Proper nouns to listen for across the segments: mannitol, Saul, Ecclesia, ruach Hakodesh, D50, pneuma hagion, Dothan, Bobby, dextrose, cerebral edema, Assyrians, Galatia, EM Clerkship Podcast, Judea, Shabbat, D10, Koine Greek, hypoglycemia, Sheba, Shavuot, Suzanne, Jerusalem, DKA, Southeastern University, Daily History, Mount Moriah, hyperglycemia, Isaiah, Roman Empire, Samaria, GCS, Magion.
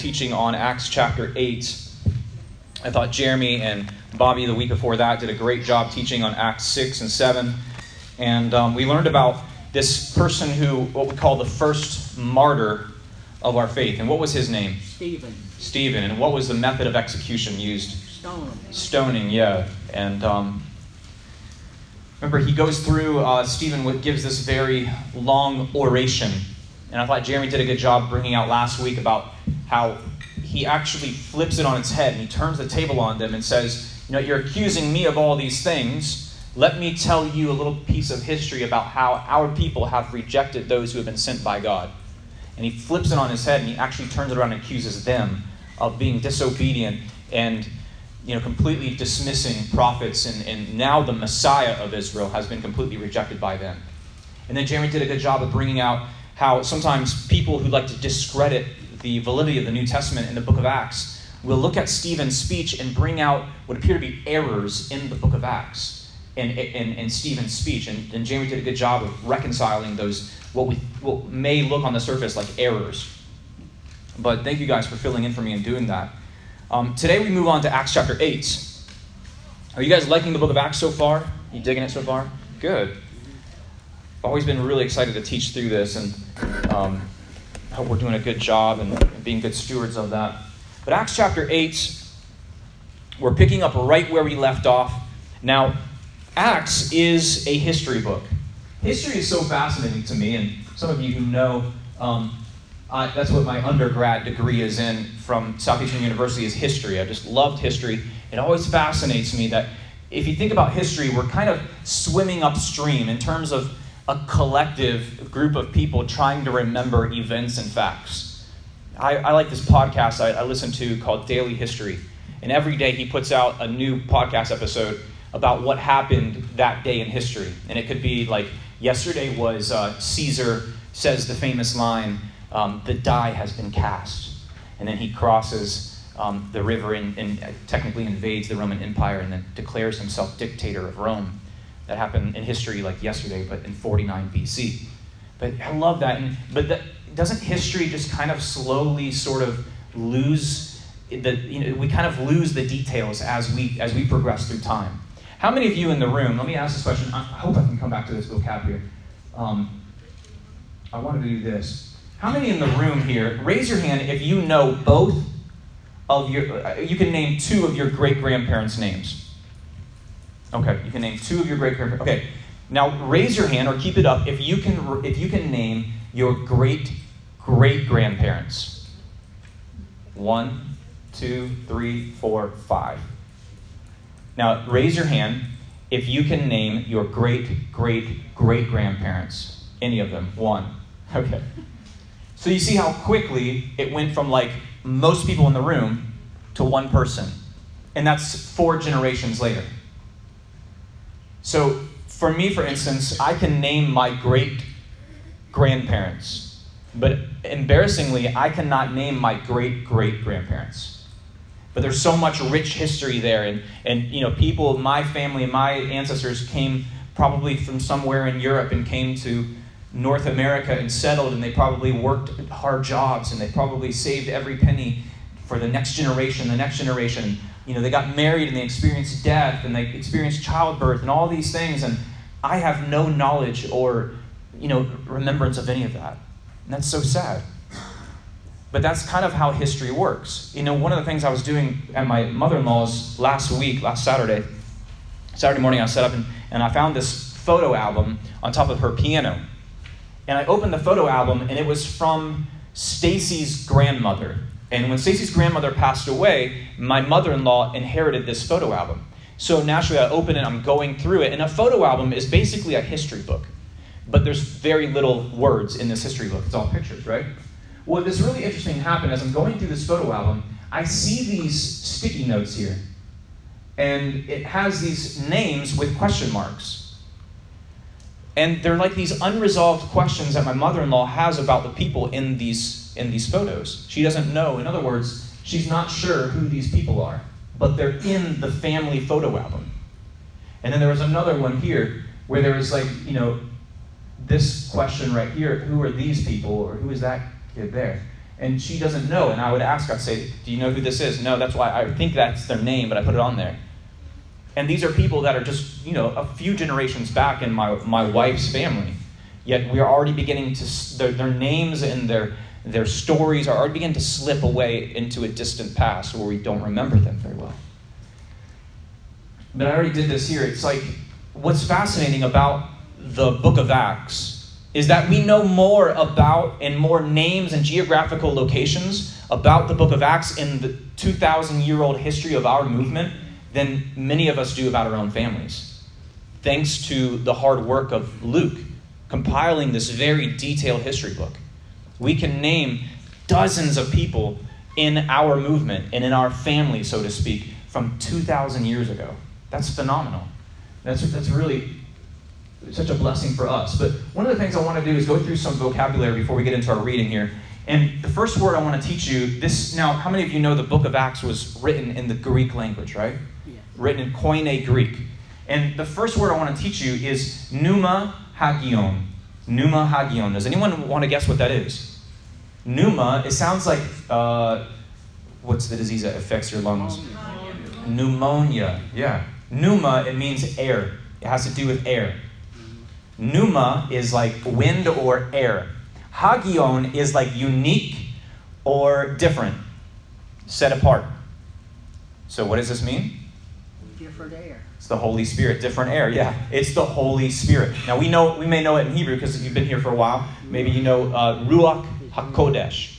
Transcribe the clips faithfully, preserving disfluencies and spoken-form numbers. Teaching on Acts chapter eight. I thought Jeremy and Bobby the week before that did a great job teaching on Acts six and seven. And um, we learned about this person who, what we call the first martyr of our faith. And what was his name? Stephen. Stephen. And what was the method of execution used? Stoning. Stoning, yeah. And um, remember, he goes through, uh, Stephen gives this very long oration. And I thought Jeremy did a good job bringing out last week about how he actually flips it on its head and he turns the table on them and says, you know, you're accusing me of all these things. Let me tell you a little piece of history about how our people have rejected those who have been sent by God. And he flips it on his head and he actually turns it around and accuses them of being disobedient and, you know, completely dismissing prophets. And, and now the Messiah of Israel has been completely rejected by them. And then Jeremy did a good job of bringing out how sometimes people who like to discredit the validity of the New Testament in the book of Acts will look at Stephen's speech and bring out what appear to be errors in the book of Acts and, and, and Stephen's speech. And, and Jeremy did a good job of reconciling those, what we what may look on the surface like errors. But thank you guys for filling in for me and doing that. Um, today we move on to Acts chapter eight. Are you guys liking the book of Acts so far? You digging it so far? Good. I've always been really excited to teach through this, and um, I hope we're doing a good job and being good stewards of that. But Acts chapter eight, we're picking up right where we left off. Now, Acts is a history book. History is so fascinating to me, and some of you who know, um, I, that's what my undergrad degree is in from Southeastern University is history. I just loved history. It always fascinates me that if you think about history, we're kind of swimming upstream in terms of a collective group of people trying to remember events and facts. I, I like this podcast I, I listen to called Daily History. And every day he puts out a new podcast episode about what happened that day in history. And it could be like, yesterday was uh, Caesar says the famous line, um, the die has been cast. And then he crosses um, the river and, and technically invades the Roman Empire and then declares himself dictator of Rome. That happened in history like yesterday, but in forty-nine B C. But I love that. And, but that, doesn't history just kind of slowly sort of lose the, you know, we kind of lose the details as we as we progress through time. How many of you in the room, let me ask this question. I hope I can come back to this vocab here. Um, I wanted to do this. How many in the room here, raise your hand if you know both of your, you can name two of your great-grandparents' names. Okay, you can name two of your great-grandparents. Okay, now raise your hand or keep it up if you can if you can name your great-great-grandparents. One, two, three, four, five. Now raise your hand if you can name your great-great-great-grandparents. Any of them. One. Okay. So you see how quickly it went from like most people in the room to one person. And that's four generations later. So for me, for instance, I can name my great-grandparents, but embarrassingly, I cannot name my great-great-grandparents. But there's so much rich history there, and, and you know, people, my family, my ancestors came probably from somewhere in Europe and came to North America and settled, and they probably worked hard jobs, and they probably saved every penny for the next generation, the next generation. You know, they got married and they experienced death and they experienced childbirth and all these things. And I have no knowledge or, you know, remembrance of any of that. And that's so sad. But that's kind of how history works. You know, one of the things I was doing at my mother-in-law's last week, last Saturday, Saturday morning, I set up and, and I found this photo album on top of her piano. And I opened the photo album and it was from Stacy's grandmother. And when Stacy's grandmother passed away, my mother-in-law inherited this photo album. So naturally, I open it, I'm going through it. And a photo album is basically a history book. But there's very little words in this history book. It's all pictures, right? Well, this really interesting happened as I'm going through this photo album. I see these sticky notes here. And it has these names with question marks. And they're like these unresolved questions that my mother-in-law has about the people in these in these photos. She doesn't know. In other words, she's not sure who these people are, but they're in the family photo album. And then there was another one here where there was like, you know, this question right here, who are these people or who is that kid there? and she doesn't know. And I would ask, I'd say, do you know who this is? No, that's why I think that's their name, but I put it on there. And these are people that are just, you know, a few generations back in my my wife's family. Yet we are already beginning to, their, their names and their their stories are already beginning to slip away into a distant past where we don't remember them very well. But I already did this here. It's like, what's fascinating about the book of Acts is that we know more about and more names and geographical locations about the book of Acts in the two thousand year old history of our movement than many of us do about our own families, thanks to the hard work of Luke compiling this very detailed history book. We can name dozens of people in our movement and in our family, so to speak, from two thousand years ago. That's phenomenal. That's, that's really such a blessing for us. But one of the things I want to do is go through some vocabulary before we get into our reading here. And the first word I want to teach you, this, now, how many of you know the book of Acts was written in the Greek language, right? Yes. Written in Koine Greek. And the first word I want to teach you is pneuma hagion. Pneuma hagion. Does anyone want to guess what that is? Pneuma, it sounds like, uh, what's the disease that affects your lungs? Pneumonia. Pneumonia, yeah. Pneuma, it means air. It has to do with air. Pneuma is like wind or air. Hagion is like unique or different, set apart. So what does this mean? Different air. It's the Holy Spirit, different air, yeah. It's the Holy Spirit. Now we know, we may know it in Hebrew because you've been here for a while. Maybe you know uh, Ruach HaKodesh.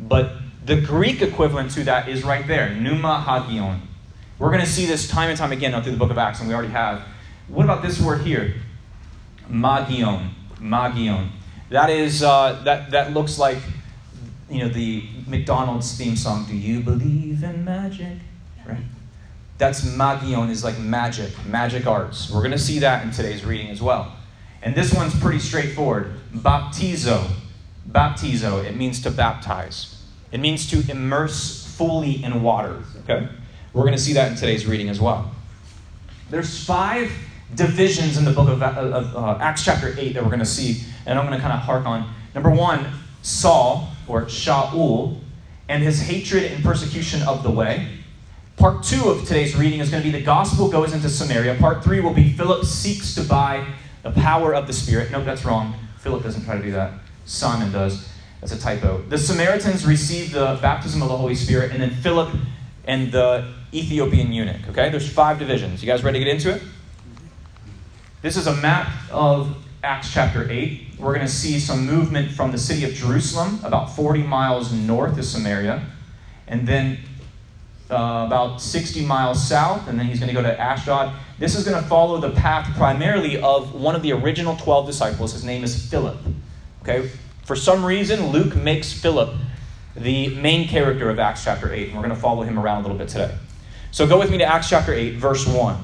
But the Greek equivalent to that is right there, pneuma hagion. We're going to see this time and time again through the book of Acts, and we already have. What about this word here? Magion. Magion. That is uh, that that looks like, you know, the McDonald's theme song. Do you believe in magic? Right. That's magion, is like magic, magic arts. We're going to see that in today's reading as well. And this one's pretty straightforward. Baptizo. Baptizo. It means to baptize. It means to immerse fully in water. Okay. We're going to see that in today's reading as well. There's five divisions in the book of, of uh, Acts chapter eight that we're going to see, and I'm going to kind of hark on. Number one, Saul, or Shaul, and his hatred and persecution of the way. Part two of today's reading is going to be the gospel goes into Samaria. Part three will be Philip seeks to buy the power of the Spirit. Nope, that's wrong. Philip doesn't try to do that. Simon does. That's a typo. The Samaritans receive the baptism of the Holy Spirit, and then Philip and the Ethiopian eunuch. Okay, there's five divisions. You guys ready to get into it? This is a map of Acts chapter eight. We're going to see some movement from the city of Jerusalem, about forty miles north of Samaria, and then uh, about sixty miles south, and then he's going to go to Ashdod. This is going to follow the path primarily of one of the original twelve disciples. His name is Philip. Okay, for some reason, Luke makes Philip the main character of Acts chapter eight, and we're going to follow him around a little bit today. So go with me to Acts chapter eight, verse one.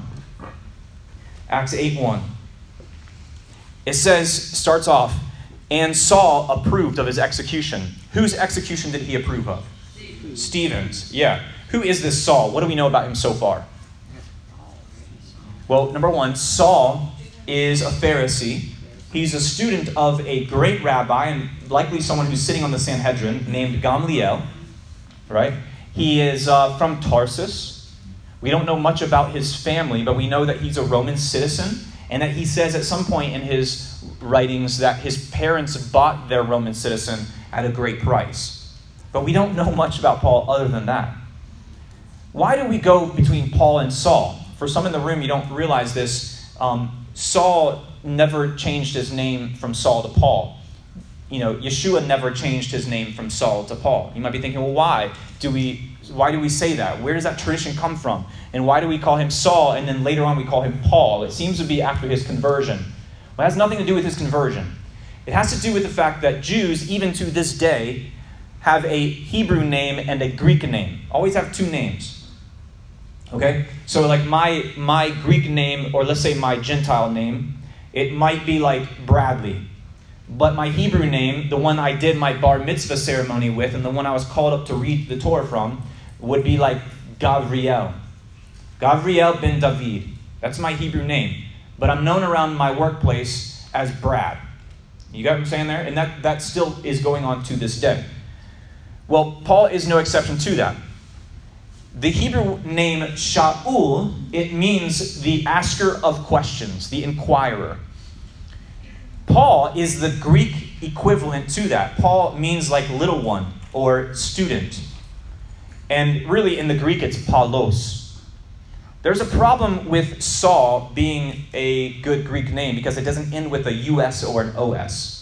Acts eight one. It says, starts off, and Saul approved of his execution. Whose execution did he approve of? Stephen. Stephen's, yeah. Who is this Saul? What do we know about him so far? Well, number one, Saul is a Pharisee. He's a student of a great rabbi, and likely someone who's sitting on the Sanhedrin, named Gamaliel, right? He is uh, from Tarsus. We don't know much about his family, but we know that he's a Roman citizen, and that he says at some point in his writings that his parents bought their Roman citizen at a great price. But we don't know much about Paul other than that. Why do we go between Paul and Saul? For some in the room, you don't realize this. Um, Saul never changed his name from Saul to Paul. You know, Yeshua never changed his name from Saul to Paul. You might be thinking, well, why do we... Why do we say that? Where does that tradition come from? And why do we call him Saul and then later on we call him Paul? It seems to be after his conversion. Well, it has nothing to do with his conversion. It has to do with the fact that Jews, even to this day, have a Hebrew name and a Greek name. Always have two names. Okay? So like my, my Greek name, or let's say my Gentile name, it might be like Bradley. But my Hebrew name, the one I did my bar mitzvah ceremony with and the one I was called up to read the Torah from, would be like Gavriel. Gavriel ben David. That's my Hebrew name. But I'm known around my workplace as Brad. You got what I'm saying there? And that, that still is going on to this day. Well, Paul is no exception to that. The Hebrew name Shaul, it means the asker of questions, the inquirer. Paul is the Greek equivalent to that. Paul means like little one or student. And really in the Greek it's Paulos. There's a problem with Saul being a good Greek name because it doesn't end with a U S or an O S.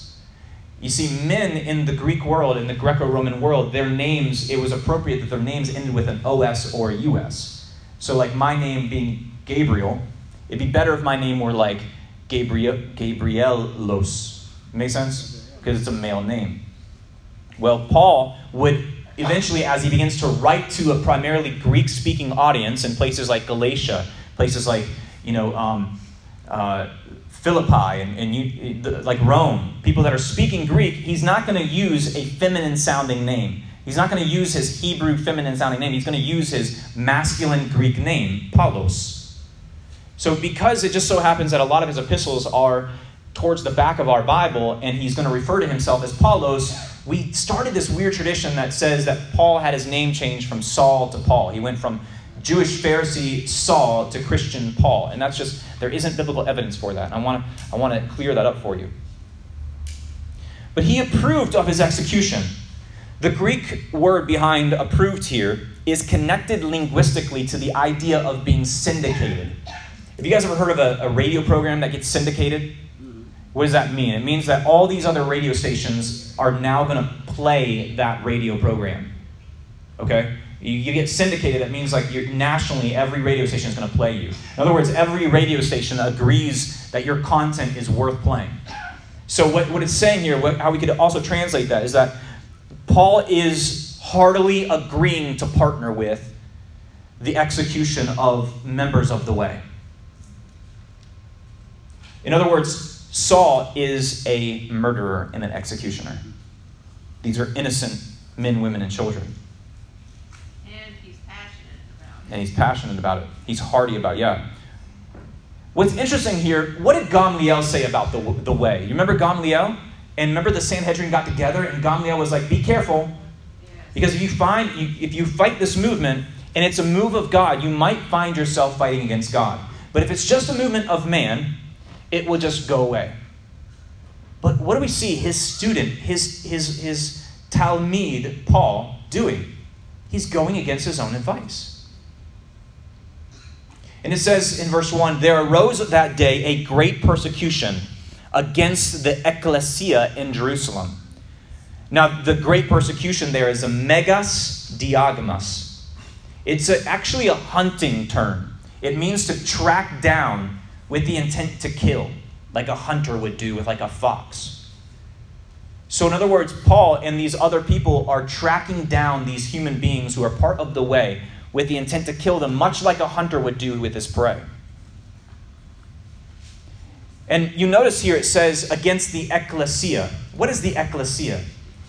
You see, men in the Greek world, in the Greco-Roman world, their names, it was appropriate that their names ended with an O S or a U S. So like my name being Gabriel, it'd be better if my name were like Gabriel, Gabrielos. Make sense? Because it's a male name. Well, Paul would eventually, as he begins to write to a primarily Greek-speaking audience in places like Galatia, places like, you know, um, uh, Philippi and, and you, like Rome, people that are speaking Greek, he's not going to use a feminine-sounding name. He's not going to use his Hebrew feminine-sounding name. He's going to use his masculine Greek name, Paulos. So because it just so happens that a lot of his epistles are towards the back of our Bible, and he's going to refer to himself as Paulos, we started this weird tradition that says that Paul had his name changed from Saul to Paul. He went from Jewish Pharisee Saul to Christian Paul. And that's just, there isn't biblical evidence for that. I want to I want to clear that up for you. But he approved of his execution. The Greek word behind approved here is connected linguistically to the idea of being syndicated. Have you guys ever heard of a, a radio program that gets syndicated? What does that mean? It means that all these other radio stations are now going to play that radio program. Okay? You get syndicated, that means like you're, nationally every radio station is going to play you. In other words, every radio station agrees that your content is worth playing. So what, what it's saying here, what, how we could also translate that, is that Paul is heartily agreeing to partner with the execution of members of the way. In other words, Saul is a murderer and an executioner. These are innocent men, women, and children. And he's passionate about it. He's hearty about it, yeah. What's interesting here, what did Gamaliel say about the, the way? You remember Gamaliel? And remember the Sanhedrin got together and Gamaliel was like, be careful. Because if you find, you, if you fight this movement and it's a move of God, you might find yourself fighting against God. But if it's just a movement of man, it will just go away. But what do we see his student, his, his, his Talmid, Paul, doing? He's going against his own advice. And it says in verse one, there arose that day a great persecution against the Ecclesia in Jerusalem. Now, the great persecution there is a megas diagmas. It's a, actually a hunting term. It means to track down with the intent to kill, like a hunter would do with like a fox. So in other words, Paul and these other people are tracking down these human beings who are part of the way, with the intent to kill them, much like a hunter would do with his prey. And you notice here it says, against the ecclesia. What is the ecclesia?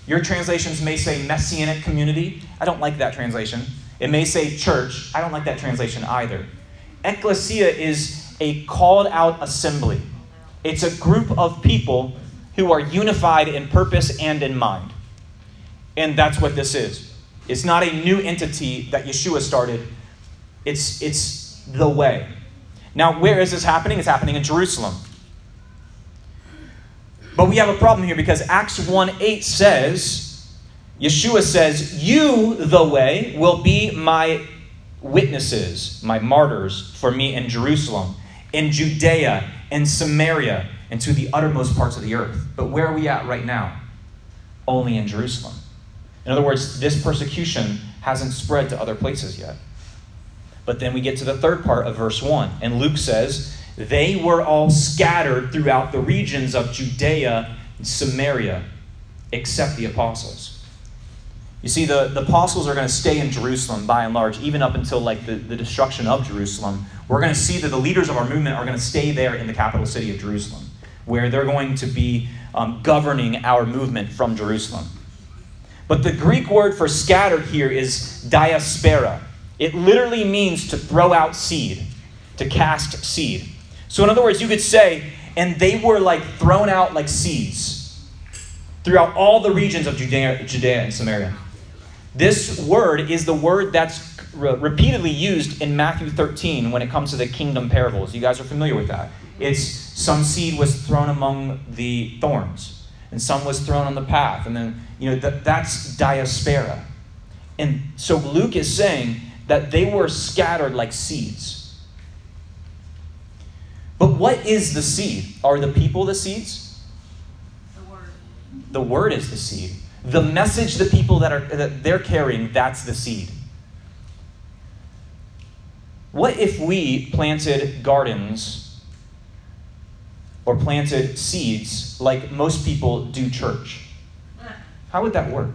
Your translations may say messianic community. I don't like that translation. It may say church. I don't like that translation either. Ecclesia is a called out assembly. It's a group of people who are unified in purpose and in mind. And that's what this is. It's not a new entity that Yeshua started. It's, it's the way. Now, where is this happening? It's happening in Jerusalem. But we have a problem here because Acts one eight says, Yeshua says, you, the way, will be my witnesses, my martyrs for me in Jerusalem, in Judea, in Samaria, and to the uttermost parts of the earth. But where are we at right now? Only in Jerusalem. In other words, this persecution hasn't spread to other places yet. But then we get to the third part of verse one. And Luke says, they were all scattered throughout the regions of Judea and Samaria, except the apostles. You see, the, the apostles are going to stay in Jerusalem by and large, even up until like the, the destruction of Jerusalem. We're going to see that the leaders of our movement are going to stay there in the capital city of Jerusalem, where they're going to be um, governing our movement from Jerusalem. But the Greek word for scattered here is diaspora. It literally means to throw out seed, to cast seed. So in other words, you could say, and they were like thrown out like seeds throughout all the regions of Judea, Judea and Samaria. This word is the word that's re- repeatedly used in Matthew thirteen when it comes to the kingdom parables. You guys are familiar with that. It's some seed was thrown among the thorns, and some was thrown on the path. And then, you know, th- that's diaspora. And so Luke is saying that they were scattered like seeds. But what is the seed? Are the people the seeds? The word. The word is the seed. The message the people that are that they're carrying, that's the seed. What if we planted gardens or planted seeds like most people do church? How would that work?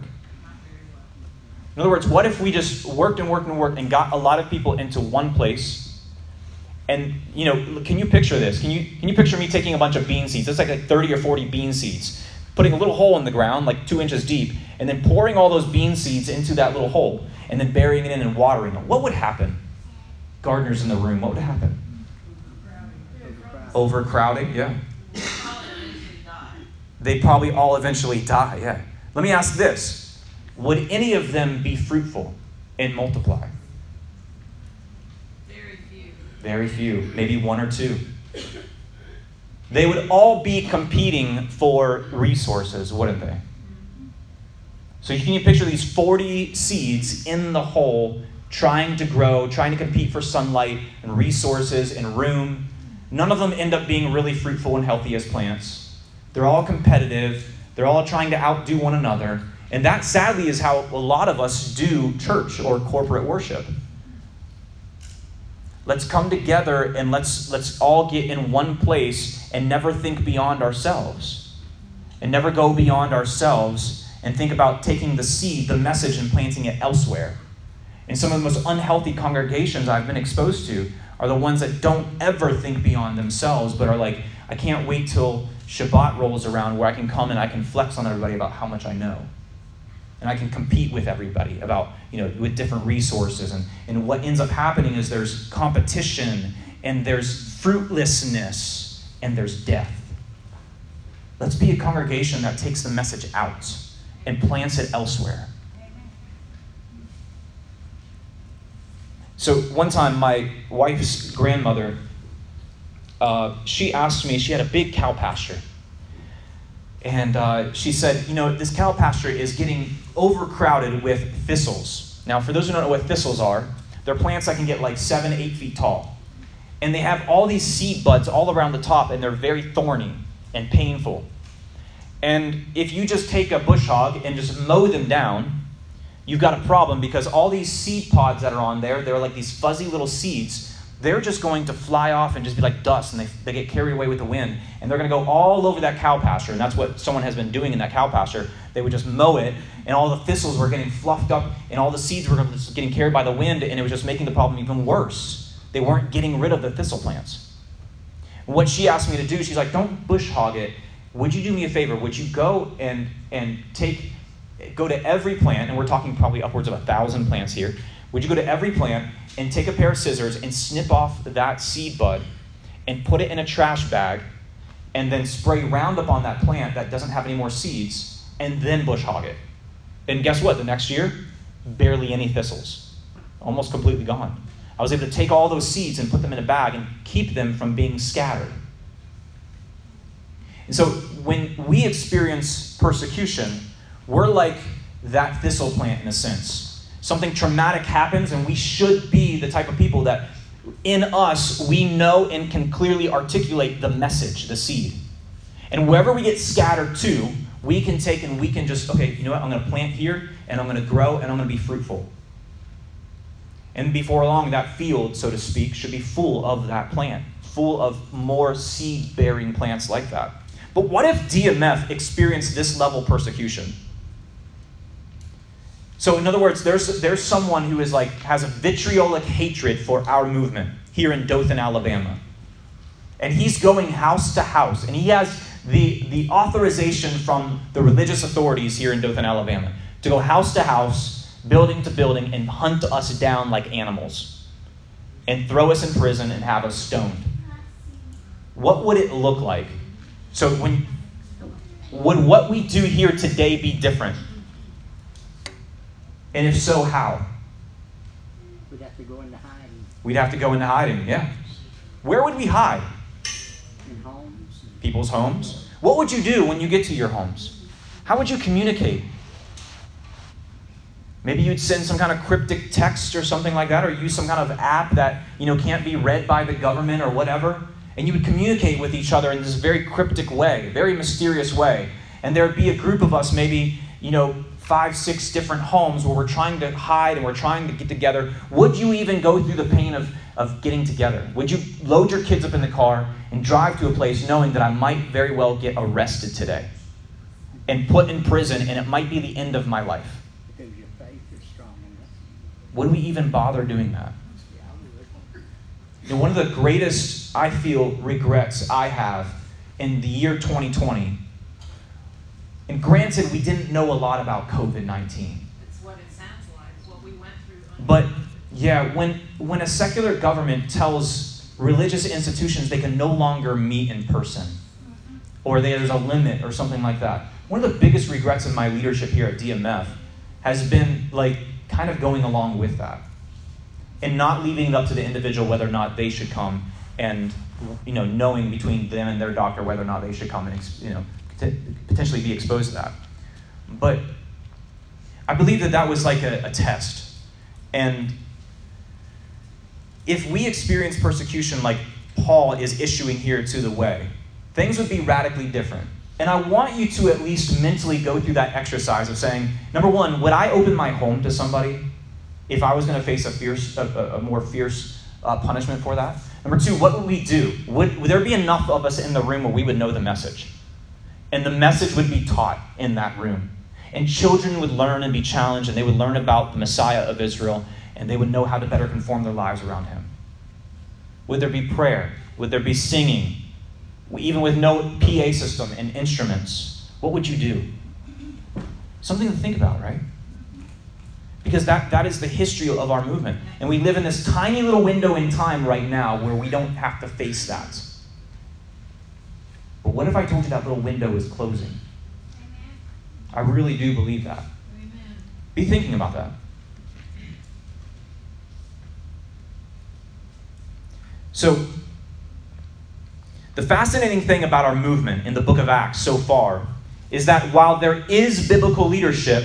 In other words, what if we just worked and worked and worked and got a lot of people into one place? And, you know, can you picture this? Can you can you picture me taking a bunch of bean seeds? That's like, like thirty or forty bean seeds, putting a little hole in the ground, like two inches deep, and then pouring all those bean seeds into that little hole and then burying it in and watering it. What would happen? Gardeners in the room, what would happen? Overcrowding. Overcrowding, yeah. They probably all eventually die, yeah. Let me ask this. Would any of them be fruitful and multiply? Very few. Very few. Maybe one or two. They would all be competing for resources, wouldn't they? So you can picture these forty seeds in the hole, trying to grow, trying to compete for sunlight and resources and room. None of them end up being really fruitful and healthy as plants. They're all competitive. They're all trying to outdo one another. And that, sadly, is how a lot of us do church or corporate worship. Let's come together and let's let's all get in one place and never think beyond ourselves. And never go beyond ourselves and think about taking the seed, the message, and planting it elsewhere. And some of the most unhealthy congregations I've been exposed to are the ones that don't ever think beyond themselves, but are like, I can't wait till Shabbat rolls around where I can come and I can flex on everybody about how much I know. And I can compete with everybody about, you know, with different resources. And, and what ends up happening is there's competition and there's fruitlessness and there's death. Let's be a congregation that takes the message out and plants it elsewhere. So one time my wife's grandmother, uh, she asked me, she had a big cow pasture. And uh, she said, you know, this cow pasture is getting overcrowded with thistles. Now, for those who don't know what thistles are, they're plants that can get like seven, eight feet tall. And they have all these seed buds all around the top, and they're very thorny and painful. And if you just take a bush hog and just mow them down, you've got a problem because all these seed pods that are on there, they're like these fuzzy little seeds. They're just going to fly off and just be like dust, and they, they get carried away with the wind, and they're going to go all over that cow pasture, and that's what someone has been doing in that cow pasture. They would just mow it, and all the thistles were getting fluffed up, and all the seeds were just getting carried by the wind, and it was just making the problem even worse. They weren't getting rid of the thistle plants. What she asked me to do, she's like, don't bush hog it. Would you do me a favor? Would you go and and take, go to every plant, and we're talking probably upwards of a thousand plants here, would you go to every plant and take a pair of scissors and snip off that seed bud and put it in a trash bag and then spray Roundup on that plant that doesn't have any more seeds and then bush hog it? And guess what? The next year, barely any thistles. Almost completely gone. I was able to take all those seeds and put them in a bag and keep them from being scattered. And so when we experience persecution, we're like that thistle plant in a sense. Something traumatic happens, and we should be the type of people that in us, we know and can clearly articulate the message, the seed. And wherever we get scattered to, we can take and we can just, okay, you know what, I'm going to plant here, and I'm going to grow, and I'm going to be fruitful. And before long, that field, so to speak, should be full of that plant, full of more seed-bearing plants like that. But what if D M F experienced this level of persecution? So in other words, there's there's someone who is like has a vitriolic hatred for our movement here in Dothan, Alabama. And he's going house to house. And he has the, the authorization from the religious authorities here in Dothan, Alabama to go house to house, building to building, and hunt us down like animals and throw us in prison and have us stoned. What would it look like? So when would what we do here today be different? And if so, how? We'd have to go into hiding. We'd have to go into hiding, yeah. Where would we hide? In homes. People's homes. What would you do when you get to your homes? How would you communicate? Maybe you'd send some kind of cryptic text or something like that, or use some kind of app that, you know, can't be read by the government or whatever. And you would communicate with each other in this very cryptic way, very mysterious way. And there would be a group of us, maybe, you know, five, six different homes where we're trying to hide and we're trying to get together. Would you even go through the pain of, of getting together? Would you load your kids up in the car and drive to a place knowing that I might very well get arrested today and put in prison, and it might be the end of my life? Would we even bother doing that? You know, one of the greatest, I feel, regrets I have in the year twenty twenty, and granted, we didn't know a lot about covid nineteen. That's what it sounds like, what we went through. But, yeah, when, when a secular government tells religious institutions they can no longer meet in person, or there's a limit or something like that, one of the biggest regrets of my leadership here at D M F has been, like, kind of going along with that and not leaving it up to the individual whether or not they should come, and, you know, knowing between them and their doctor whether or not they should come and, you know, potentially be exposed to that. But I believe that that was like a, a test. And if we experience persecution like Paul is issuing here to the way, things would be radically different. And I want you to at least mentally go through that exercise of saying, number one, would I open my home to somebody if I was going to face a fierce, a, a more fierce uh, punishment for that? Number two, what would we do? Would, would there be enough of us in the room where we would know the message? And the message would be taught in that room. And children would learn and be challenged, and they would learn about the Messiah of Israel, and they would know how to better conform their lives around him. Would there be prayer? Would there be singing? Even with no P A system and instruments, what would you do? Something to think about, right? Because that, that is the history of our movement. And we live in this tiny little window in time right now where we don't have to face that. But what if I told you that little window is closing? I really do believe that. Be thinking about that. So, the fascinating thing about our movement in the book of Acts so far is that while there is biblical leadership,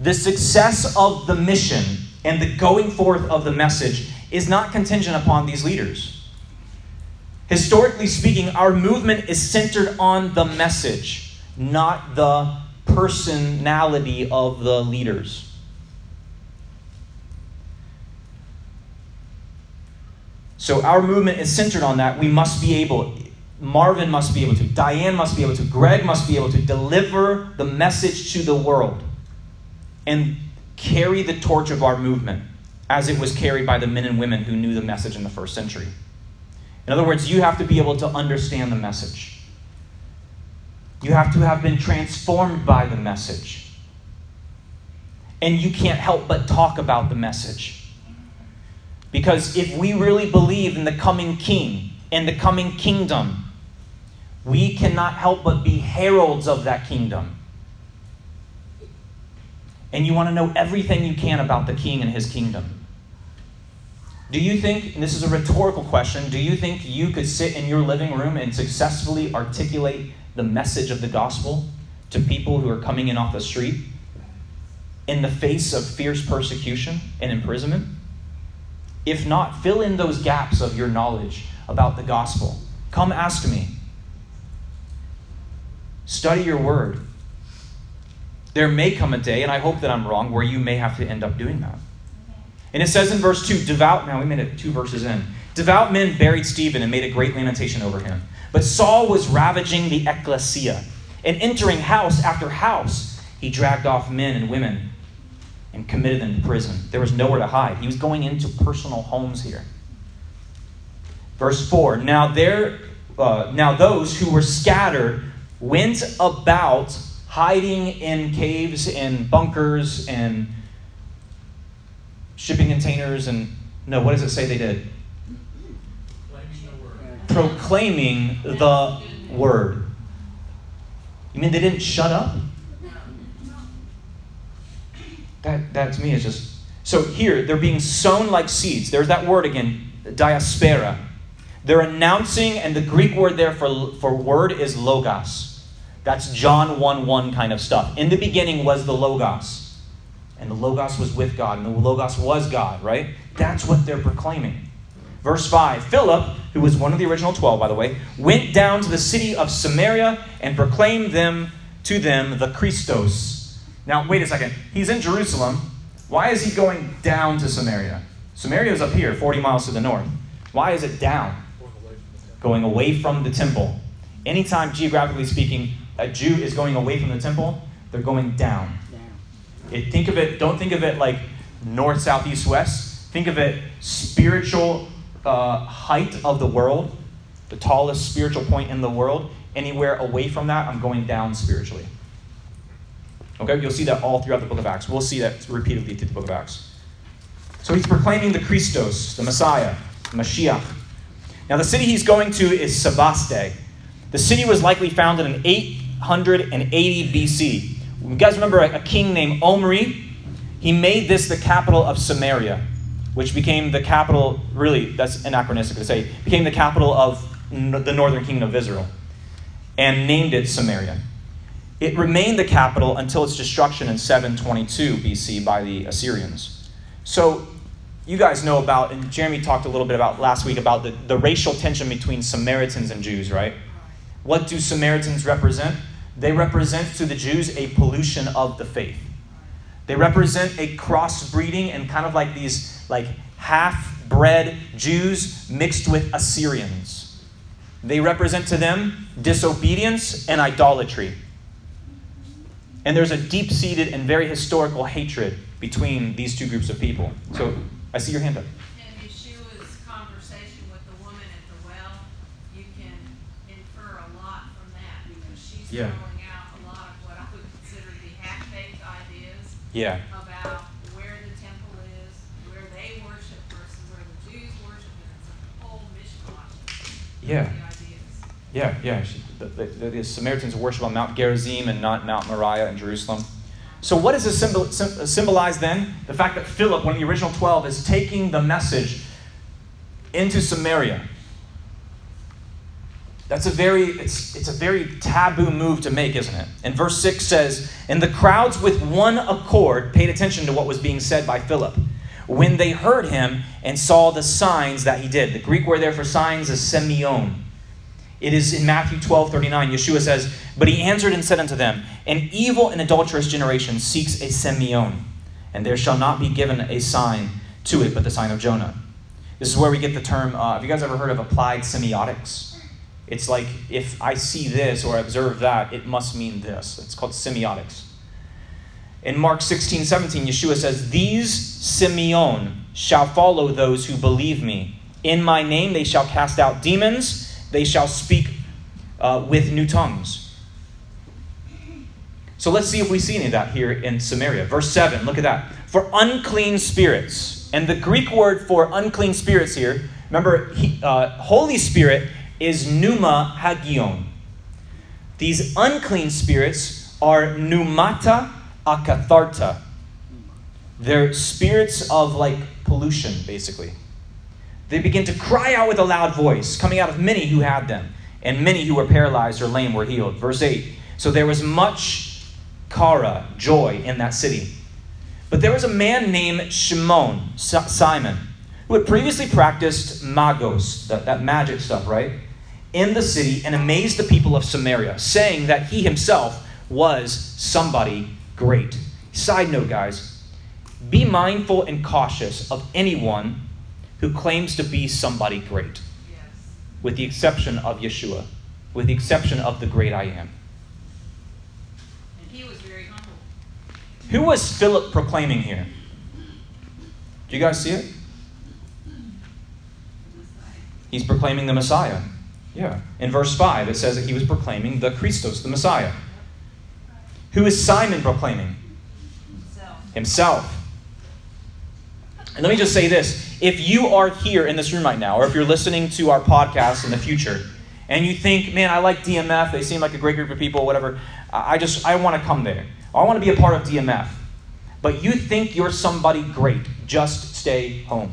the success of the mission and the going forth of the message is not contingent upon these leaders. Historically speaking, our movement is centered on the message, not the personality of the leaders. So our movement is centered on that. We must be able... Marvin must be able to, Diane must be able to, Greg must be able to deliver the message to the world and carry the torch of our movement as it was carried by the men and women who knew the message in the first century. In other words, you have to be able to understand the message. You have to have been transformed by the message. And you can't help but talk about the message. Because if we really believe in the coming king, in the coming kingdom, we cannot help but be heralds of that kingdom. And you want to know everything you can about the king and his kingdom. Do you think, and this is a rhetorical question, do you think you could sit in your living room and successfully articulate the message of the gospel to people who are coming in off the street in the face of fierce persecution and imprisonment? If not, fill in those gaps of your knowledge about the gospel. Come ask me. Study your word. There may come a day, and I hope that I'm wrong, where you may have to end up doing that. And it says in verse two, devout, now we made it two verses in. Devout men buried Stephen and made a great lamentation over him. But Saul was ravaging the Ecclesia, and entering house after house, he dragged off men and women and committed them to prison. There was nowhere to hide. He was going into personal homes here. Verse four, now there, uh, now those who were scattered went about hiding in caves and bunkers and shipping containers and, no, what does it say they did? Proclaiming the word. You mean they didn't shut up? That, that to me is just... So here, they're being sown like seeds. There's that word again, diaspora. They're announcing, and the Greek word there for, for word is logos. That's John one one kind of stuff. In the beginning was the logos. And the logos was with God. And the logos was God, right? That's what they're proclaiming. Verse five, Philip, who was one of the original twelve, by the way, went down to the city of Samaria and proclaimed them to them the Christos. Now, wait a second. He's in Jerusalem. Why is he going down to Samaria? Samaria is up here, forty miles to the north. Why is it down? Going away from the temple. Anytime, geographically speaking, a Jew is going away from the temple, they're going down. It, think of it, don't think of it like north, south, east, west. Think of it spiritual uh, height of the world, the tallest spiritual point in the world. Anywhere away from that, I'm going down spiritually. Okay, you'll see that all throughout the book of Acts. We'll see that repeatedly through the book of Acts. So he's proclaiming the Christos, the Messiah, the Mashiach. Now the city he's going to is Sebaste. The city was likely founded in eight hundred eighty B C. You guys remember a, a king named Omri? He made this the capital of Samaria, which became the capital, really, that's anachronistic to say, became the capital of no, the northern kingdom of Israel, and named it Samaria. It remained the capital until its destruction in seven twenty-two B C by the Assyrians. So you guys know about, and Jeremy talked a little bit about last week, about the, the racial tension between Samaritans and Jews, right? What do Samaritans represent? They represent to the Jews a pollution of the faith. They represent a crossbreeding and kind of like these like half-bred Jews mixed with Assyrians. They represent to them disobedience and idolatry. And there's a deep-seated and very historical hatred between these two groups of people. So I see your hand up. In Yeshua's conversation with the woman at the well, you can infer a lot from that because she's yeah. out a lot of what I would consider the half-baked ideas yeah. about where the temple is, where they worship versus where the Jews worship, and it's a whole mishmash. Yeah. Yeah, yeah. She, the, the, the Samaritans worship on Mount Gerizim and not Mount Moriah in Jerusalem. So what does this symbol, symbolize then? The fact that Philip, one of the original twelve, is taking the message into Samaria. That's a very, it's, it's a very taboo move to make, isn't it? And verse six says, and the crowds with one accord paid attention to what was being said by Philip when they heard him and saw the signs that he did. The Greek word there for signs is semion. It is in Matthew twelve thirty-nine. Yeshua says, but he answered and said unto them, an evil and adulterous generation seeks a semion, and there shall not be given a sign to it but the sign of Jonah. This is where we get the term, uh, have you guys ever heard of applied semiotics? It's like if I see this or observe that, it must mean this. It's called semiotics. In Mark sixteen seventeen, Yeshua says, these Simeon shall follow those who believe me. In my name they shall cast out demons. They shall speak uh, with new tongues. So let's see if we see any of that here in Samaria. Verse seven, look at that. For unclean spirits. And the Greek word for unclean spirits here, remember, he, uh, Holy Spirit is pneuma hagion. These unclean spirits are pneumata akatharta. They're spirits of like pollution, basically. They begin to cry out with a loud voice, coming out of many who had them, and many who were paralyzed or lame were healed. Verse eight, so there was much kara, joy, in that city. But there was a man named Shimon, Simon, who had previously practiced magos, that, that magic stuff, right, in the city, and amazed the people of Samaria, saying that he himself was somebody great. Side note, guys, be mindful and cautious of anyone who claims to be somebody great, yes. with the exception of Yeshua, with the exception of the great I am. And he was very humble. Who was Philip proclaiming here? Do you guys see it? He's proclaiming the Messiah. Yeah. In verse five, it says that he was proclaiming the Christos, the Messiah. Who is Simon proclaiming? Himself. Himself. And let me just say this. If you are here in this room right now, or if you're listening to our podcast in the future, and you think, man, I like D M F, they seem like a great group of people, whatever, I just, I want to come there. I want to be a part of D M F. but you think you're somebody great, just stay home.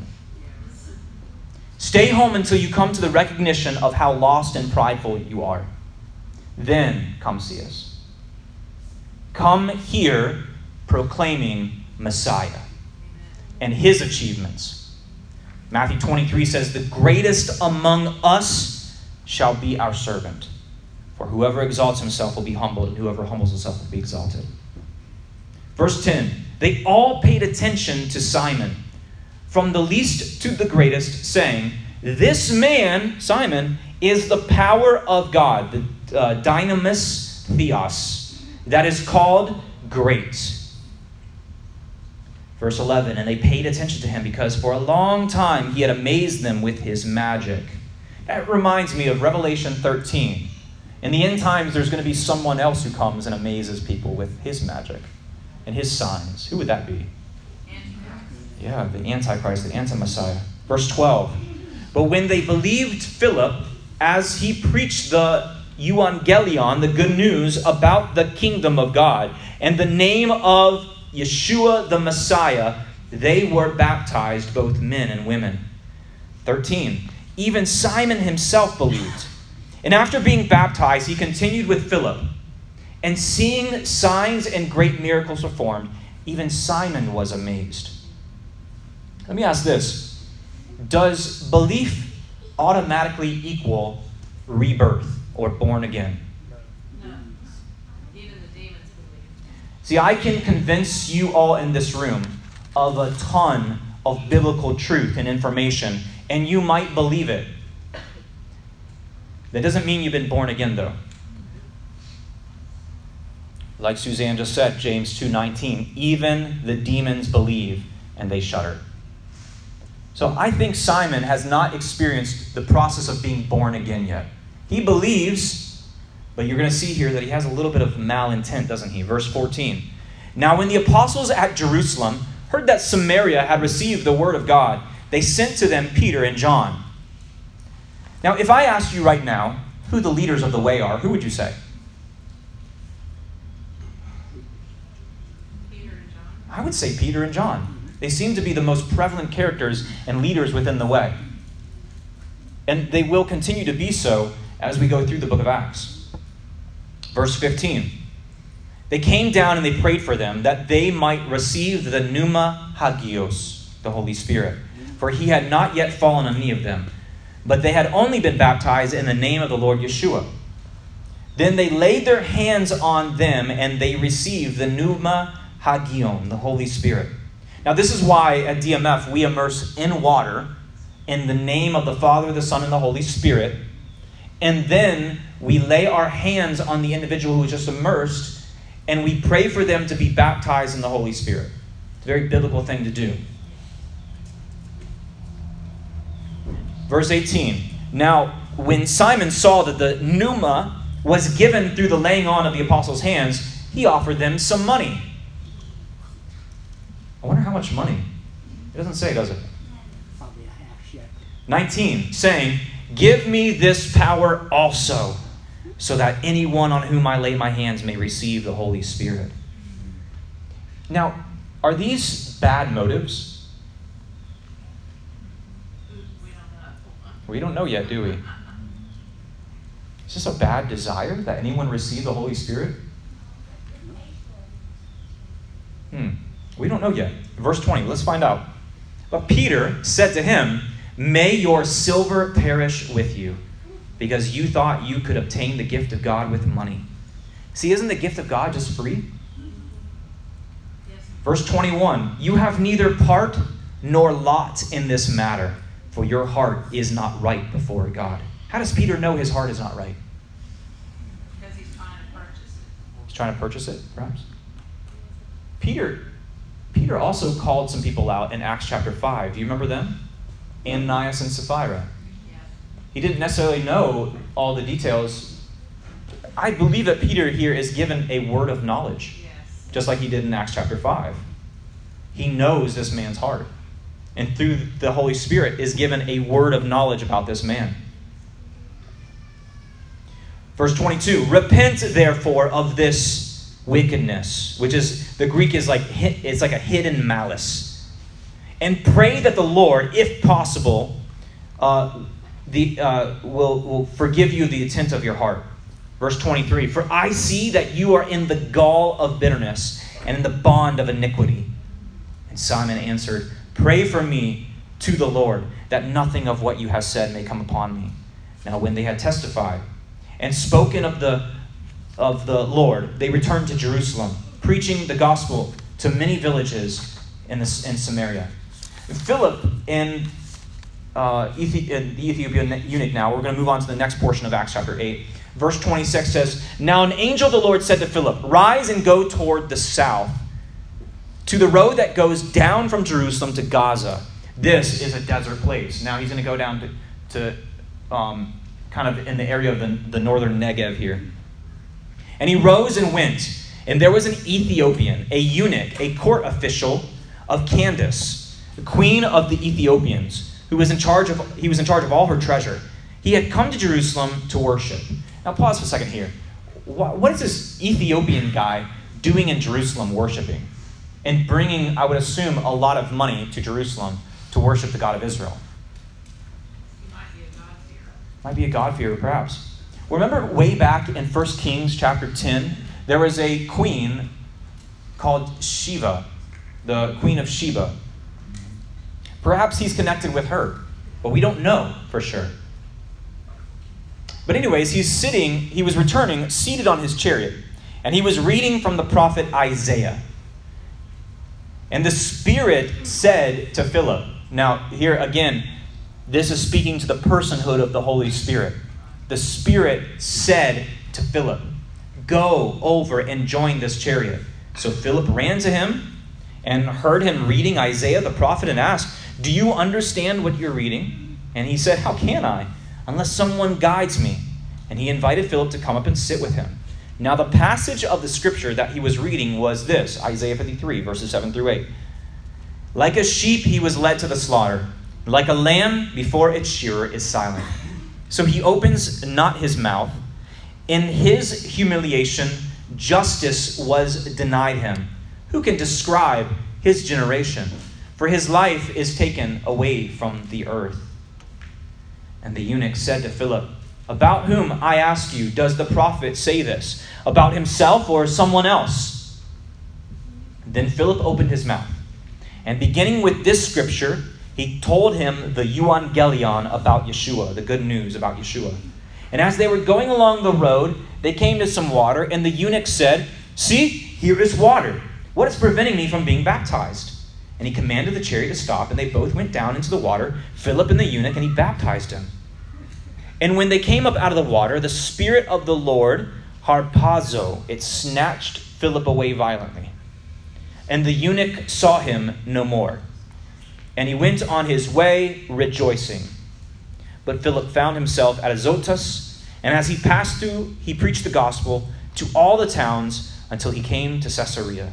Stay home until you come to the recognition of how lost and prideful you are. Then come see us. Come here proclaiming Messiah and his achievements. Matthew twenty-three says, "The greatest among us shall be our servant. For whoever exalts himself will be humbled, and whoever humbles himself will be exalted." Verse ten, they all paid attention to Simon, from the least to the greatest, saying, "This man, Simon, is the power of God," the uh, dynamis theos, "that is called great." Verse eleven, and they paid attention to him because for a long time he had amazed them with his magic. That reminds me of Revelation thirteen. In the end times, there's going to be someone else who comes and amazes people with his magic and his signs. Who would that be? Yeah, the Antichrist, the anti-Messiah. Verse twelve. But when they believed Philip, as he preached the euangelion, the good news about the kingdom of God, and the name of Yeshua the Messiah, they were baptized, both men and women. thirteen. Even Simon himself believed. And after being baptized, he continued with Philip. And seeing signs and great miracles performed, even Simon was amazed. Let me ask this. Does belief automatically equal rebirth or born again? No. Even the demons believe. See, I can convince you all in this room of a ton of biblical truth and information, and you might believe it. That doesn't mean you've been born again, though. Like Suzanne just said, James two nineteen, even the demons believe and they shudder. So I think Simon has not experienced the process of being born again yet. He believes, but you're going to see here that he has a little bit of malintent, doesn't he? Verse fourteen. Now when the apostles at Jerusalem heard that Samaria had received the word of God, they sent to them Peter and John. Now, if I asked you right now who the leaders of the way are, who would you say? Peter and John. I would say Peter and John. They seem to be the most prevalent characters and leaders within the way. And they will continue to be so as we go through the book of Acts. Verse fifteen. They came down and they prayed for them that they might receive the pneuma hagios, the Holy Spirit. For he had not yet fallen on any of them. But they had only been baptized in the name of the Lord Yeshua. Then they laid their hands on them and they received the pneuma hagion, the Holy Spirit. Now this is why at D M F we immerse in water in the name of the Father, the Son, and the Holy Spirit. And then we lay our hands on the individual who is just immersed and we pray for them to be baptized in the Holy Spirit. It's a very biblical thing to do. Verse eighteen, now when Simon saw that the pneuma was given through the laying on of the apostles' hands, he offered them some money. I wonder how much money. It doesn't say, does it? Probably a half shekel. nineteen, saying, "Give me this power also, so that anyone on whom I lay my hands may receive the Holy Spirit." Now, are these bad motives? We don't know yet, do we? Is this a bad desire that anyone receive the Holy Spirit? Hmm. We don't know yet. Verse twenty, let's find out. But Peter said to him, "May your silver perish with you, because you thought you could obtain the gift of God with money." See, isn't the gift of God just free? Verse twenty-one, "You have neither part nor lot in this matter, for your heart is not right before God." How does Peter know his heart is not right? Because he's trying to purchase it. He's trying to purchase it, perhaps? Peter, Peter also called some people out in Acts chapter five. Do you remember them? Ananias and Sapphira. Yeah. He didn't necessarily know all the details. I believe that Peter here is given a word of knowledge, yes, just like he did in Acts chapter five. He knows this man's heart. And through the Holy Spirit is given a word of knowledge about this man. Verse twenty-two, "Repent, therefore, of this wickedness, which is, the Greek is like, it's like a hidden malice. And pray that the Lord, if possible, uh, the uh, will, will forgive you the intent of your heart. Verse twenty-three, for I see that you are in the gall of bitterness and in the bond of iniquity. And Simon answered, pray for me to the Lord, that nothing of what you have said may come upon me. Now when they had testified and spoken of the of the Lord, they returned to Jerusalem, preaching the gospel to many villages in, the, in Samaria. Philip and uh, Ethi- the Ethiopian eunuch now, we're going to move on to the next portion of Acts chapter eight. Verse twenty-six says, now an angel of the Lord said to Philip, rise and go toward the south, to the road that goes down from Jerusalem to Gaza. This is a desert place. Now he's going to go down to, to um, kind of in the area of the, the northern Negev here. And he rose and went. And there was an Ethiopian, a eunuch, a court official of Candace, the queen of the Ethiopians, who was in charge of, he was in charge of all her treasure. He had come to Jerusalem to worship. Now pause for a second here. What is this Ethiopian guy doing in Jerusalem worshiping? And bringing, I would assume, a lot of money to Jerusalem to worship the God of Israel. He might be a God-fearer. Might be a God-fearer, perhaps. Remember way back in First Kings chapter ten, there was a queen called Sheba, the queen of Sheba. Perhaps he's connected with her, but we don't know for sure. But anyways, he's sitting, he was returning, seated on his chariot, and he was reading from the prophet Isaiah. And the Spirit said to Philip, now here again, this is speaking to the personhood of the Holy Spirit. The Spirit said to Philip, go over and join this chariot. So Philip ran to him and heard him reading Isaiah the prophet and asked, do you understand what you're reading? And he said, how can I, unless someone guides me? And he invited Philip to come up and sit with him. Now the passage of the scripture that he was reading was this, Isaiah fifty-three, verses seven through eight. Like a sheep he was led to the slaughter, like a lamb before its shearer is silent. So he opens not his mouth. In his humiliation, justice was denied him. Who can describe his generation? For his life is taken away from the earth. And the eunuch said to Philip, about whom, I ask you, does the prophet say this? About himself or someone else? Then Philip opened his mouth, and beginning with this scripture, he told him the euangelion about Yeshua, the good news about Yeshua. And as they were going along the road, they came to some water, and the eunuch said, see, here is water. What is preventing me from being baptized? And he commanded the chariot to stop, and they both went down into the water, Philip and the eunuch, and he baptized him. And when they came up out of the water, the Spirit of the Lord, harpazo, it snatched Philip away violently. And the eunuch saw him no more. And he went on his way rejoicing. But Philip found himself at Azotus, and as he passed through, he preached the gospel to all the towns until he came to Caesarea.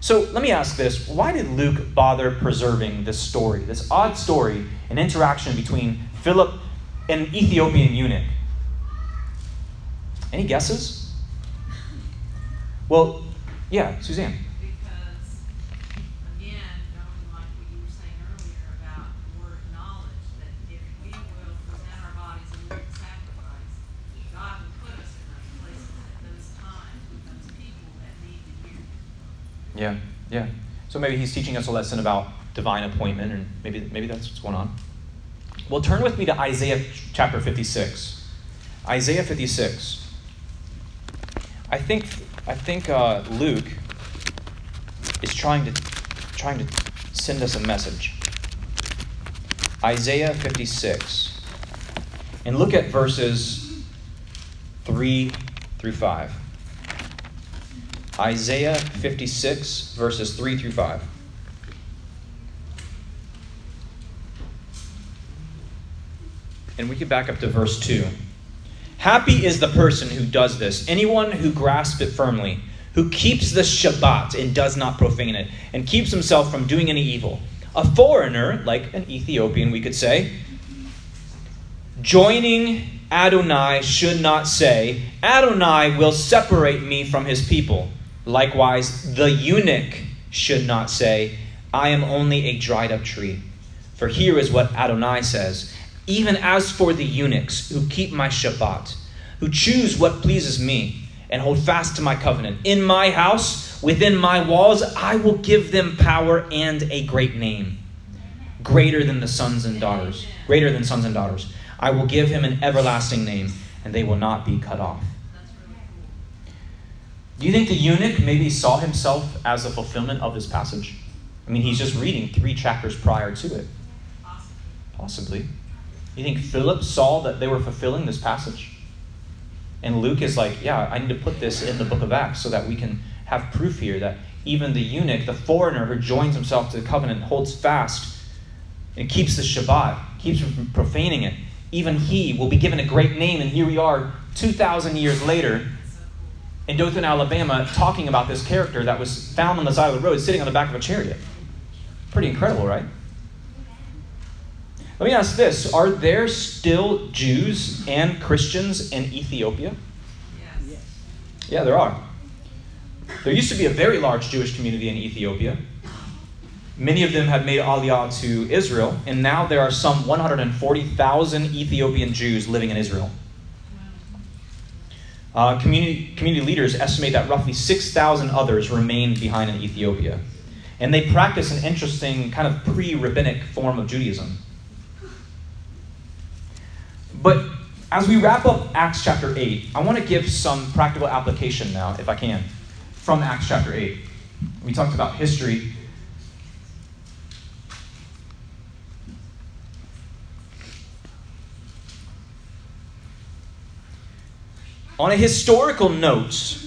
So let me ask this. Why did Luke bother preserving this story, this odd story, an interaction between Philip an Ethiopian eunuch? Any guesses? Well, yeah, Suzanne. Because, again, knowing like what you were saying earlier about word knowledge, that if we will present our bodies in living sacrifice, God will put us in those places at those times with those people that need to hear. Yeah, yeah. So maybe he's teaching us a lesson about divine appointment, and maybe maybe that's what's going on. Well, turn with me to Isaiah chapter fifty-six. Isaiah fifty-six. I think I think uh, Luke is trying to trying to send us a message. Isaiah fifty-six, and look at verses three through five. Isaiah fifty-six, verses three through five. And we can back up to verse two. Happy is the person who does this, anyone who grasps it firmly, who keeps the Shabbat and does not profane it, and keeps himself from doing any evil. A foreigner, like an Ethiopian, we could say, joining Adonai should not say, Adonai will separate me from his people, Likewise, the eunuch should not say, I am only a dried up tree. For here is what Adonai says, even as for the eunuchs who keep my Shabbat, who choose what pleases me and hold fast to my covenant, in my house, within my walls, I will give them power and a great name, greater than the sons and daughters, greater than sons and daughters. I will give him an everlasting name, and they will not be cut off. Do you think the eunuch maybe saw himself as the fulfillment of this passage? I mean, he's just reading three chapters prior to it. Possibly. You think Philip saw that they were fulfilling this passage? And Luke is like, yeah, I need to put this in the book of Acts so that we can have proof here that even the eunuch, the foreigner who joins himself to the covenant, holds fast and keeps the Shabbat, keeps from profaning it. Even he will be given a great name. And here we are two thousand years later in Dothan, Alabama, talking about this character that was found on the side of the road sitting on the back of a chariot. Pretty incredible, right? Let me ask this. Are there still Jews and Christians in Ethiopia? Yes. Yeah, there are. There used to be a very large Jewish community in Ethiopia. Many of them have made Aliyah to Israel, and now there are some one hundred forty thousand Ethiopian Jews living in Israel. Uh, community, community leaders estimate that roughly six thousand others remain behind in Ethiopia. And they practice an interesting kind of pre-rabbinic form of Judaism. But as we wrap up Acts chapter eight, I want to give some practical application now, if I can, from Acts chapter eight. We talked about history. On a historical note,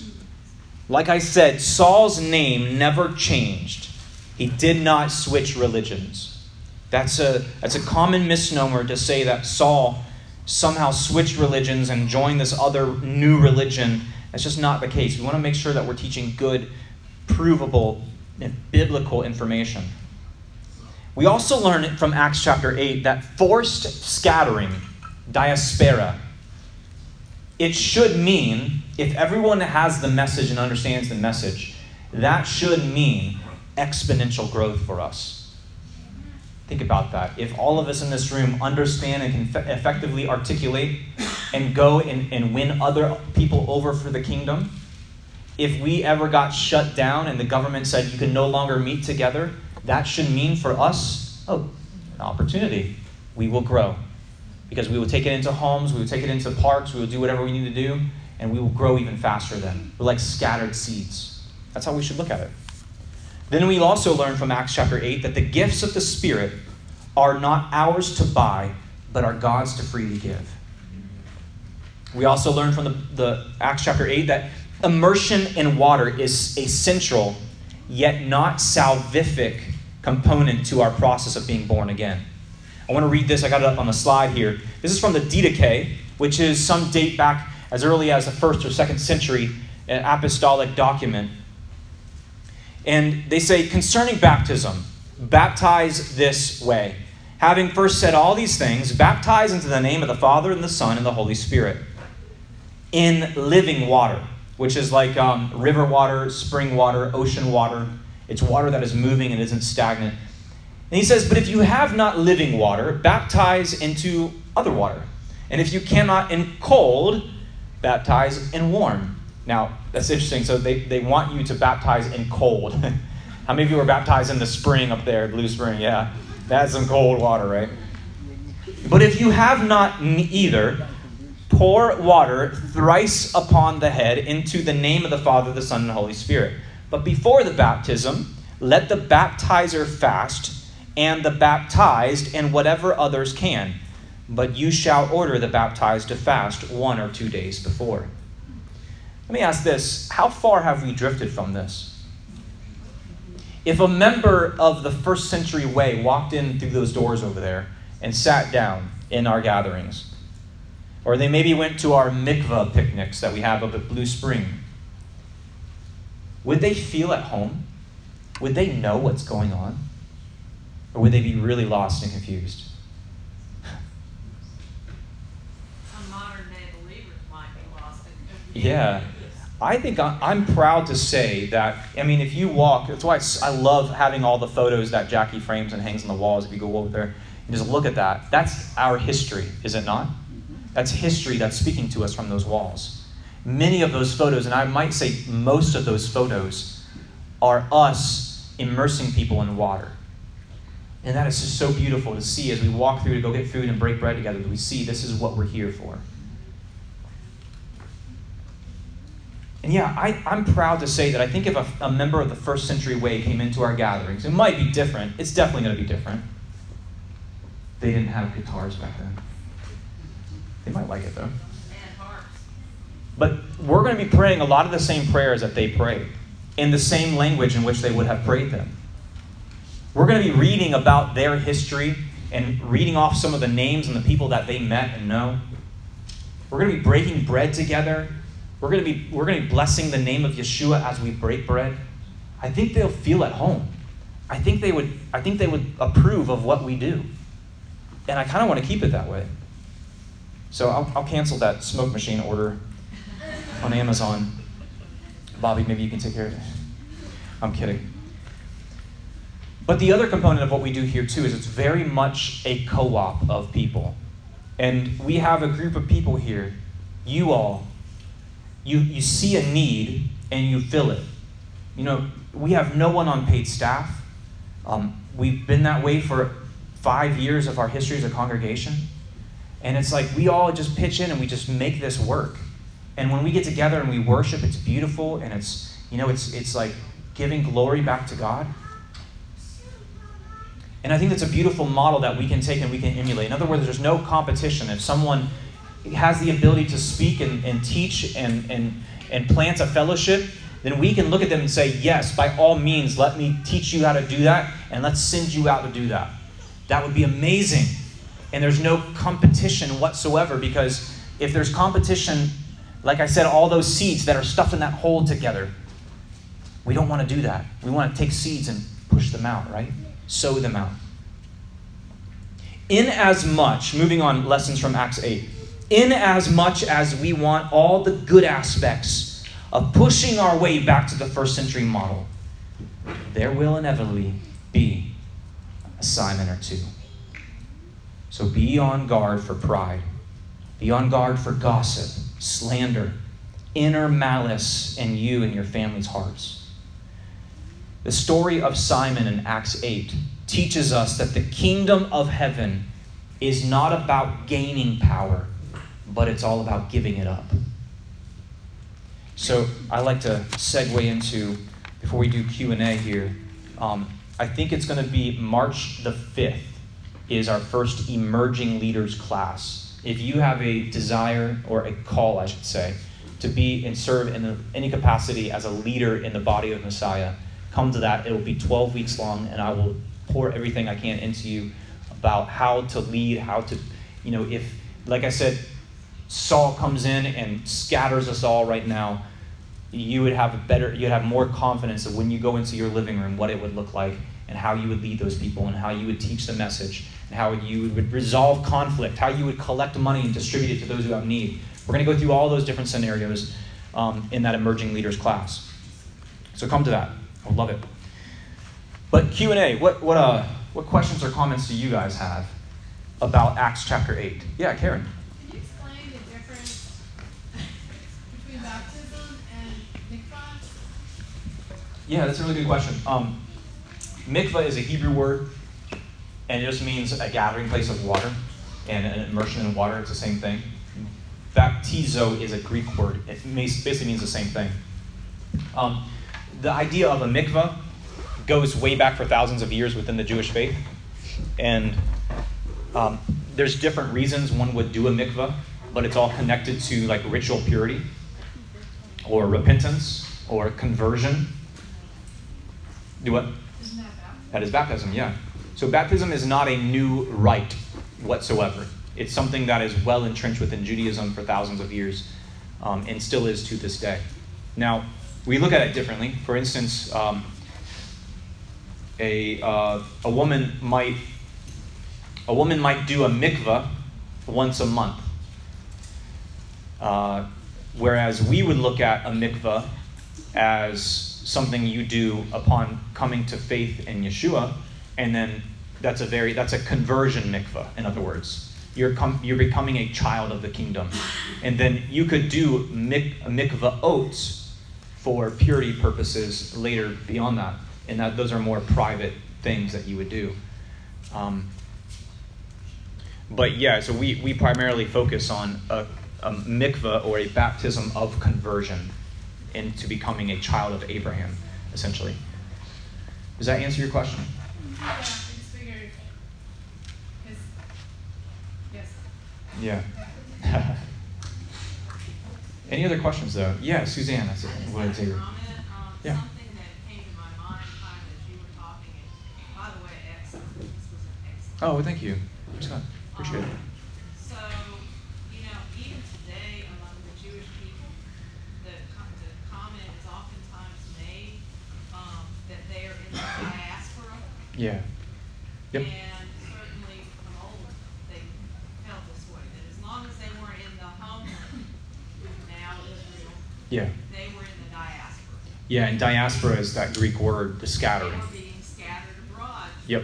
like I said, Saul's name never changed. He did not switch religions. That's a, that's a common misnomer to say that Saul somehow switched religions and joined this other new religion. That's just not the case. We want to make sure that we're teaching good, provable, and biblical information. We also learn from Acts chapter eight that forced scattering, diaspora, it should mean, if everyone has the message and understands the message, that should mean exponential growth for us. Think about that. If all of us in this room understand and can effectively articulate and go and, and win other people over for the kingdom, if we ever got shut down and the government said you can no longer meet together, that should mean for us, oh, an opportunity. We will grow because we will take it into homes, we will take it into parks, we will do whatever we need to do, and we will grow even faster then. We're like scattered seeds. That's how we should look at it. Then we also learn from Acts chapter eight that the gifts of the Spirit are not ours to buy, but are God's to freely give. We also learn from the, the Acts chapter eight that immersion in water is a central, yet not salvific component to our process of being born again. I want to read this. I got it up on the slide here. This is from the Didache, which is some date back as early as the first or second century, an apostolic document. And they say, concerning baptism, baptize this way. Having first said all these things, baptize into the name of the Father and the Son and the Holy Spirit. In living water, which is like um, river water, spring water, ocean water. It's water that is moving and isn't stagnant. And he says, but if you have not living water, baptize into other water. And if you cannot in cold, baptize in warm. Now, that's interesting. So they, they want you to baptize in cold. How many of you were baptized in the spring up there, Blue Spring? Yeah, that's some cold water, right? But if you have not either, pour water thrice upon the head into the name of the Father, the Son, and the Holy Spirit. But before the baptism, let the baptizer fast and the baptized and whatever others can. But you shall order the baptized to fast one or two days before. Let me ask this, how far have we drifted from this? If a member of the first century way walked in through those doors over there and sat down in our gatherings, or they maybe went to our mikvah picnics that we have up at Blue Spring, would they feel at home? Would they know what's going on? Or would they be really lost and confused? A modern day believer might be lost and confused. Yeah. I think I'm proud to say that, I mean, if you walk, that's why I love having all the photos that Jackie frames and hangs on the walls. If you go over there and just look at that, that's our history, is it not? That's history that's speaking to us from those walls. Many of those photos, and I might say most of those photos, are us immersing people in water. And that is just so beautiful to see as we walk through to go get food and break bread together. We see this is what we're here for. And yeah, I, I'm proud to say that I think if a, a member of the first century way came into our gatherings, it might be different. It's definitely going to be different. They didn't have guitars back then. They might like it, though. But we're going to be praying a lot of the same prayers that they prayed in the same language in which they would have prayed them. We're going to be reading about their history and reading off some of the names and the people that they met and know. We're going to be breaking bread together. We're going to be we're going to be blessing the name of Yeshua as we break bread. I think they'll feel at home. I think they would I think they would approve of what we do. And I kind of want to keep it that way. So I'll, I'll cancel that smoke machine order on Amazon. Bobby, maybe you can take care of it. I'm kidding. But the other component of what we do here too is it's very much a co-op of people. And we have a group of people here, you all, You you see a need and you fill it. You know, we have no one on paid staff. Um, we've been that way for five years of our history as a congregation. And it's like we all just pitch in and we just make this work. And when we get together and we worship, it's beautiful, and it's, you know, it's it's like giving glory back to God. And I think that's a beautiful model that we can take and we can emulate. In other words, there's no competition. If someone It has the ability to speak and, and teach and, and, and plant a fellowship, then we can look at them and say, yes, by all means, let me teach you how to do that, and let's send you out to do that. That would be amazing. And there's no competition whatsoever, because if there's competition, like I said, all those seeds that are stuffed in that hole together, we don't want to do that. We want to take seeds and push them out, right? Sow them out. In as much, moving on, lessons from Acts eight. In as much as we want all the good aspects of pushing our way back to the first century model, there will inevitably be a Simon or two. So be on guard for pride. Be on guard for gossip, slander, inner malice in you and your family's hearts. The story of Simon in Acts eight teaches us that the kingdom of heaven is not about gaining power, but it's all about giving it up. So I like to segue into, before we do Q and A here, um, I think it's going to be March the fifth is our first Emerging Leaders class. If you have a desire, or a call, I should say, to be and serve in any capacity as a leader in the body of Messiah, come to that. It will be twelve weeks long, and I will pour everything I can into you about how to lead, how to, you know, if, like I said, Saul comes in and scatters us all right now, you would have a better, you'd have more confidence of when you go into your living room, what it would look like and how you would lead those people and how you would teach the message and how you would resolve conflict, how you would collect money and distribute it to those who have need. We're going to go through all those different scenarios um, in that Emerging Leaders class. So come to that. I would love it. But Q and A, what, what, uh, what questions or comments do you guys have about Acts chapter eight? Yeah, Karen. Yeah, that's a really good question. Um, mikvah is a Hebrew word, and it just means a gathering place of water and an immersion in water. It's the same thing. Baptizo is a Greek word. It basically means the same thing. Um, the idea of a mikvah goes way back for thousands of years within the Jewish faith, and um, there's different reasons one would do a mikvah, but it's all connected to like ritual purity or repentance or conversion. Do what? Isn't that baptism? That is baptism, yeah. So baptism is not a new rite whatsoever. It's something that is well entrenched within Judaism for thousands of years, um, and still is to this day. Now, we look at it differently. For instance, um, a uh, a woman might a woman might do a mikvah once a month. Uh, whereas we would look at a mikvah as something you do upon coming to faith in Yeshua, and then that's a very that's a conversion mikvah. In other words, you're com- you're becoming a child of the kingdom, and then you could do mik- mikvah oats for purity purposes later beyond that, and that those are more private things that you would do. Um, but yeah, so we we primarily focus on a, a mikvah or a baptism of conversion into becoming a child of Abraham, essentially. Does that answer your question? Yeah, I just figured his, yes. Yeah. Any other questions, though? Yeah, Suzanne, that's it. What I take. Yeah. Oh, thank you. Excellent. Appreciate it. Um, so, you know, even today among the Jewish people, the, the comment is oftentimes made um, that they are in the diaspora. Yeah. Yep. And certainly from old, they felt this way, that as long as they were in the homeland, now Israel, yeah. they were in the diaspora. Yeah, and diaspora is that Greek word, the scattering. They were being scattered abroad. Yep.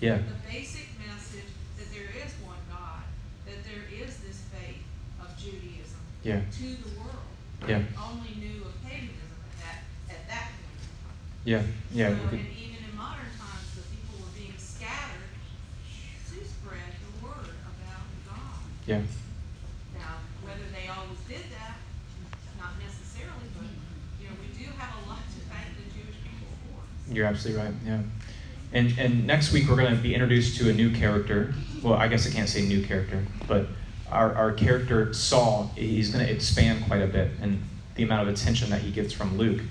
Yeah. The basic message that there is one God, that there is this faith of Judaism yeah. to the world. Yeah. Only knew of paganism at that at that point. Yeah. Yeah. So, and even in modern times, the people were being scattered to spread the word about God. Yeah. Now, whether they always did that, not necessarily, but you know, we do have a lot to thank the Jewish people for. You're absolutely right. Yeah. And, and next week we're going to be introduced to a new character. Well, I guess I can't say new character, but our, our character Saul, he's going to expand quite a bit in the amount of attention that he gets from Luke.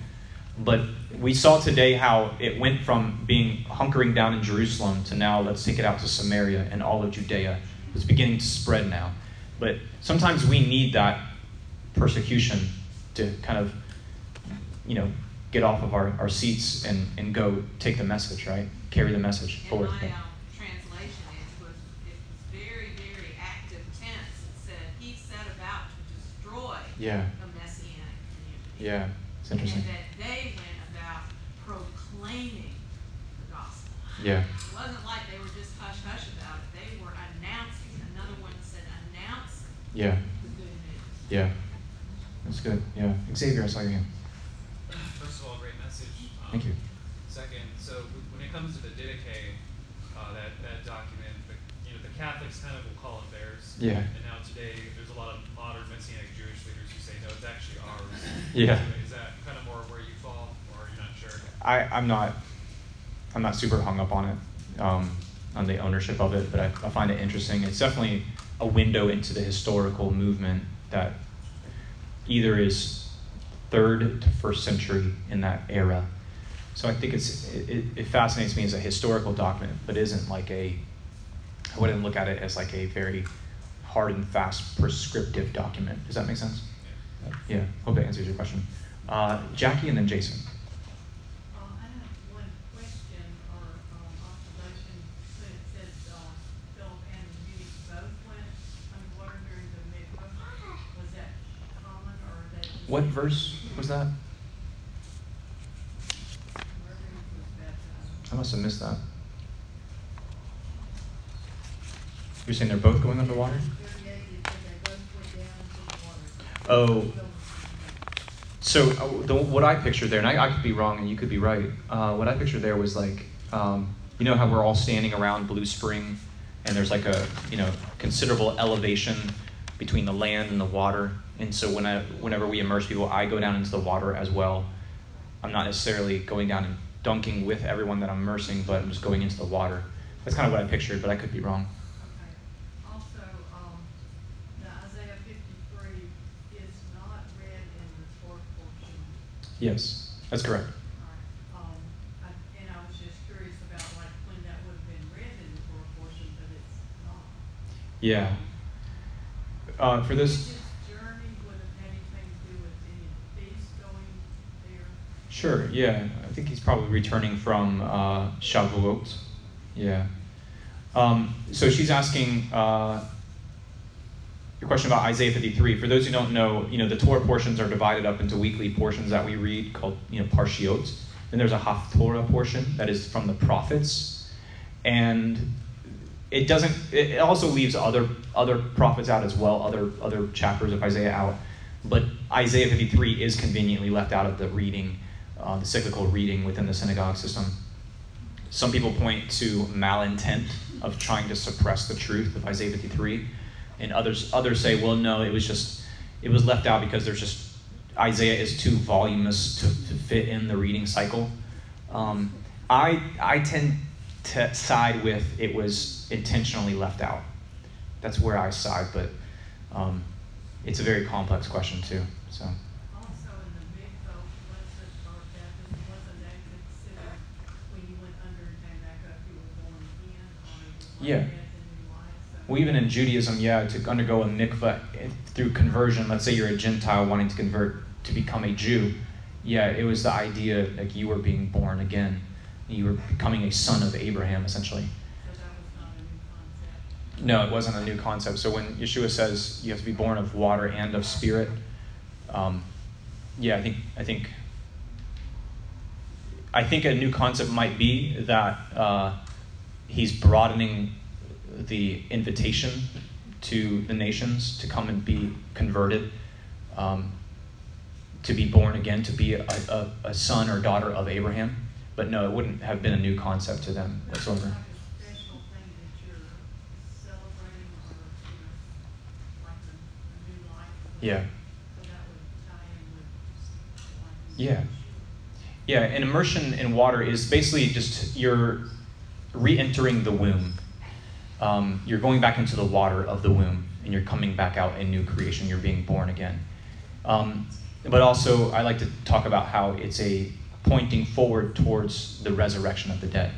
But we saw today how it went from being hunkering down in Jerusalem to now let's take it out to Samaria and all of Judea. It's beginning to spread now. But sometimes we need that persecution to kind of, you know, get off of our, our seats and, and go take the message, right? Carry the message in forward. My um, translation is was it was very, very active tense. It said he set about to destroy yeah. the Messianic community. Yeah, it's interesting. And that they went about proclaiming the gospel. Yeah. It wasn't like they were just hush hush about it. They were announcing. Another one said announcing. Yeah. The good news. Yeah. That's good. Yeah. Xavier, I saw your hand. Thank you. Second, so when it comes to the Didache, uh, that, that document, the, you know, the Catholics kind of will call it theirs. Yeah. And now today, there's a lot of modern Messianic Jewish leaders who say, no, it's actually ours. Yeah. So is that kind of more where you fall, or are you not sure? I, I'm not, I'm not super hung up on it, um, on the ownership of it, but I, I find it interesting. It's definitely a window into the historical movement that either is third to first century in that era. So I think it's it, it fascinates me as a historical document, but isn't like a, I wouldn't look at it as like a very hard and fast prescriptive document. Does that make sense? Yeah, hope that answers your question. Uh, Jackie and then Jason. Uh, I have one question or um, observation. So it says uh, Philip and Judy both went underwater during the Mikvah. Was that common or was that? What verse was that? I must have missed that. You're saying they're both going underwater? Oh. So the, what I pictured there, and I, I could be wrong and you could be right, uh, what I pictured there was like, um, you know how we're all standing around Blue Spring and there's like a, you know, considerable elevation between the land and the water. And so when I, whenever we immerse people, I go down into the water as well. I'm not necessarily going down and dunking with everyone that I'm immersing, but I'm just going into the water. That's kind of what I pictured, but I could be wrong. Okay. Also, um, the Isaiah fifty-three is not read in the fourth portion. Yes, that's correct. All right. Um, I, and I was just curious about like when that would have been read in the fourth portion, but it's not. Yeah. uh, for this. Sure, yeah. I think he's probably returning from uh, Shavuot. Yeah. Um, so she's asking uh, your question about Isaiah fifty-three. For those who don't know, you know, the Torah portions are divided up into weekly portions that we read called, you know, parshiot. Then there's a haftorah portion that is from the prophets. And it doesn't, it also leaves other other prophets out as well, other other chapters of Isaiah out. But Isaiah fifty-three is conveniently left out of the reading. Uh, the cyclical reading within the synagogue system. Some people point to malintent of trying to suppress the truth of Isaiah fifty-three, and others others say, well, no, it was just it was left out because there's just Isaiah is too voluminous to, to fit in the reading cycle. Um, I I tend to side with it was intentionally left out. That's where I side, but um, it's a very complex question too. So. Yeah. Well, even in Judaism, yeah, to undergo a mikvah through conversion, let's say you're a Gentile wanting to convert to become a Jew, yeah, it was the idea like you were being born again. You were becoming a son of Abraham, essentially. So that was not a new concept. No, it wasn't a new concept. So when Yeshua says you have to be born of water and of spirit, um, yeah, I think I think I think a new concept might be that uh, he's broadening the invitation to the nations to come and be converted, um, to be born again, to be a, a, a son or daughter of Abraham. But no, it wouldn't have been a new concept to them whatsoever. Yeah. Yeah. Yeah, and immersion in water is basically just your re-entering the womb. Um, you're going back into the water of the womb, and you're coming back out in new creation. You're being born again. Um, but also, I like to talk about how it's a pointing forward towards the resurrection of the dead,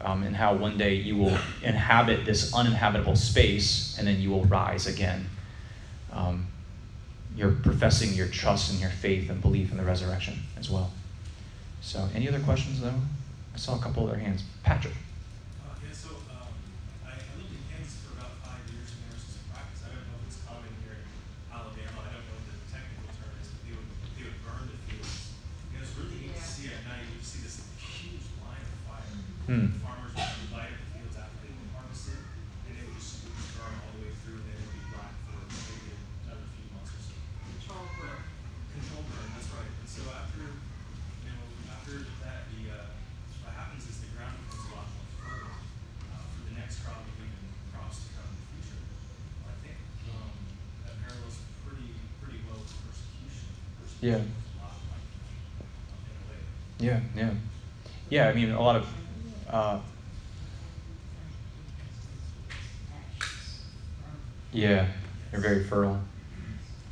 um, and how one day you will inhabit this uninhabitable space, and then you will rise again. Um, you're professing your trust and your faith and belief in the resurrection as well. So, any other questions, though? I saw a couple other hands. Patrick. Hmm. Farmers would light up the fields after they would harvest it, and they would just burn all the way through, and then it would be black for maybe another few months or so. Control burn. Control burn, that's right. And so after, you know, after that, the uh, what happens is the ground becomes a lot more fertile uh, for the next crop and even crops to come in the future. Well, I think um, that parallels pretty pretty well to persecution. Persecution yeah. Is a lot like um, in a way. Yeah, yeah, yeah. I mean, a lot of. Uh, yeah, they're very fertile.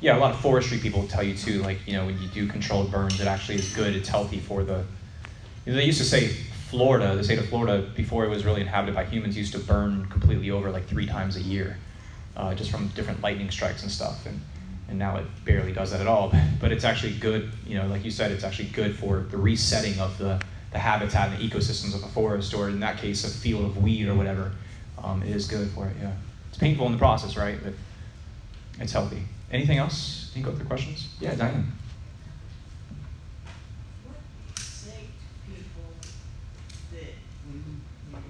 Yeah, a lot of forestry people will tell you too, like, you know, when you do controlled burns, it actually is good, it's healthy for the... They used to say Florida, the state of Florida, before it was really inhabited by humans, used to burn completely over like three times a year, uh, just from different lightning strikes and stuff, and, and now it barely does that at all. But it's actually good, you know, like you said, it's actually good for the resetting of the... the habitat and the ecosystems of a forest, or in that case, a field of weed or whatever, um, it is good for it, yeah. It's painful in the process, right? But it's healthy. Anything else? Any other questions? Yeah, Diane. What do you say to people that when you're in a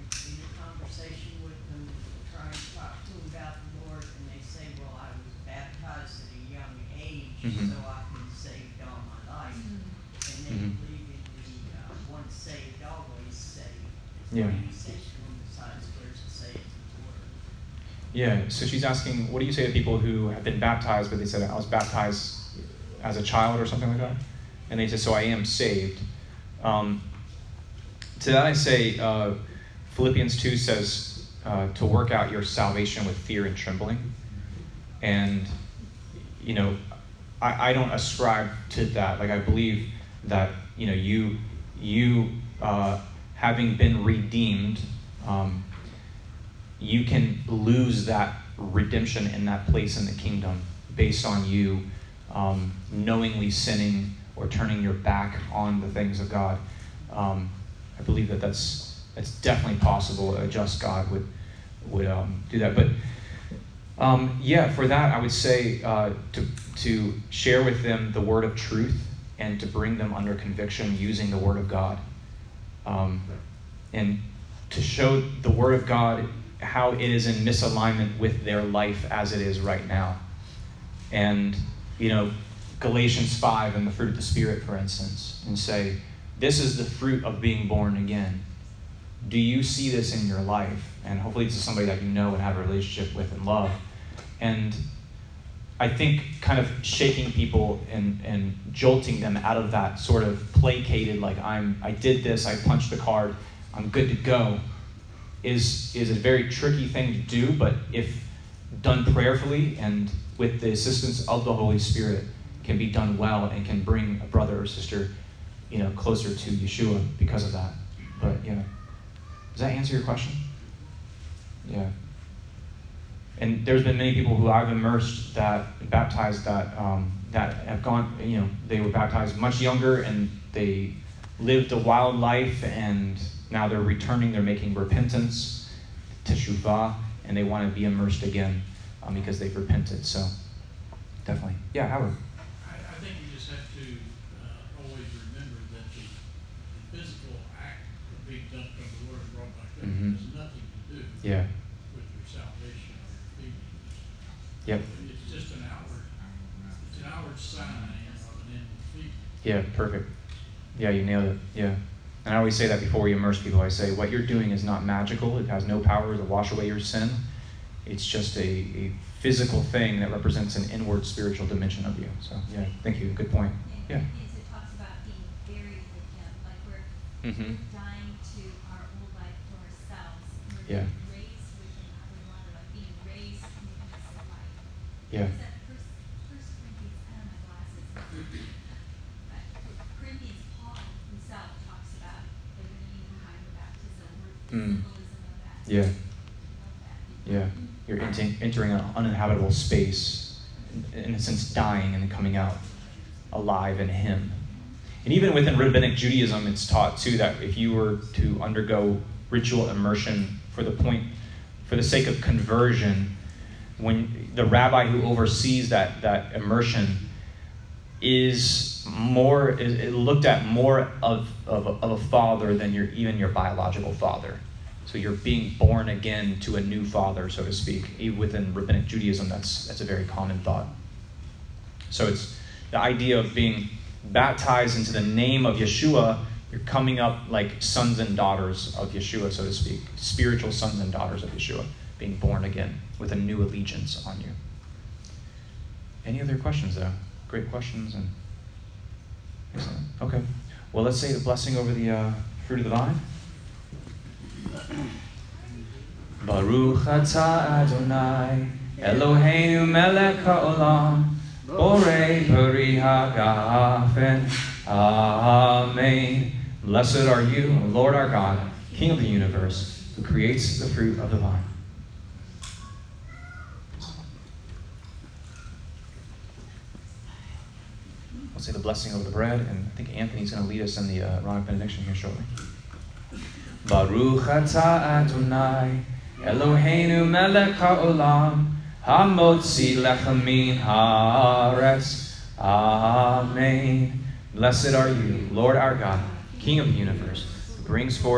conversation with them, trying to talk to them about the Lord, and they say, well, I was baptized at a young age, mm-hmm. so I've been saved all my life, mm-hmm. and they mm-hmm. believe once saved, always saved. Yeah. Yeah, so she's asking, what do you say to people who have been baptized, but they said, I was baptized as a child or something like that? And they say, so I am saved. Um, to that I say, uh, Philippians two says uh, to work out your salvation with fear and trembling. And, you know, I, I don't ascribe to that. Like, I believe that, you know, you... You, uh, having been redeemed, um, you can lose that redemption and that place in the kingdom based on you um, knowingly sinning or turning your back on the things of God. Um, I believe that that's, that's definitely possible. A just God would would um, do that. But um, yeah, for that, I would say uh, to to share with them the word of truth and to bring them under conviction using the word of God. Um, and to show the word of God how it is in misalignment with their life as it is right now. And, you know, Galatians five and the fruit of the Spirit, for instance, and say, this is the fruit of being born again. Do you see this in your life? And hopefully this is somebody that you know and have a relationship with and love. And I think kind of shaking people and, and jolting them out of that sort of placated, like, I'm, I did this, I punched the card, I'm good to go, is is a very tricky thing to do, but if done prayerfully and with the assistance of the Holy Spirit, can be done well and can bring a brother or sister, you know, closer to Yeshua because of that. But yeah, does that answer your question? Yeah. And there's been many people who I've immersed that baptized that um, that have gone, you know, they were baptized much younger and they lived a wild life and now they're returning, they're making repentance, teshuvah, and they want to be immersed again um, because they've repented. So, definitely. Yeah, Howard. I, I think you just have to uh, always remember that the, the physical act of being dumped on the Lord and brought back up mm-hmm. has nothing to do yeah. with your salvation or your feelings. Yep. It's just an outward, it's an outward sign of an inward feeling. Yeah, perfect. Yeah, you nailed it. Yeah. And I always say that before we immerse people. I say, what you're doing is not magical. It has no power to wash away your sin. It's just a, a physical thing that represents an inward spiritual dimension of you. So, yeah, thank you. Good point. Yeah. It talks about being buried with Him, like we're mm-hmm. dying to our old life to ourselves. We're yeah. raised with Him. We want to like being raised in the newness of life. Yeah. Is that first, first Corinthians? I don't have my glasses. Mm. Yeah. Yeah. You're entering an uninhabitable space, in a sense dying and coming out alive in Him. And even within rabbinic Judaism, it's taught too that if you were to undergo ritual immersion for the point, for the sake of conversion, when the rabbi who oversees that, that immersion is more is looked at more of, of, of a father than your even your biological father. So you're being born again to a new father, so to speak. Even within rabbinic Judaism, that's that's a very common thought. So it's the idea of being baptized into the name of Yeshua. You're coming up like sons and daughters of Yeshua, so to speak, spiritual sons and daughters of Yeshua, being born again with a new allegiance on you. Any other questions, though? Great questions. And excellent. Okay. Well, let's say the blessing over the uh, fruit of the vine. Baruch atah Adonai, Eloheinu melech haolam, borei peri ha'gafen. Amen. Blessed are you, Lord our God, King of the universe, who creates the fruit of the vine. Say the blessing over the bread, and I think Anthony's going to lead us in the uh, Aaronic benediction here shortly. Baruch atah Adonai, Eloheinu melech haolam, hamotzi lechem min haaretz. Amen. Blessed are you, Lord our God, King of the universe, who brings forth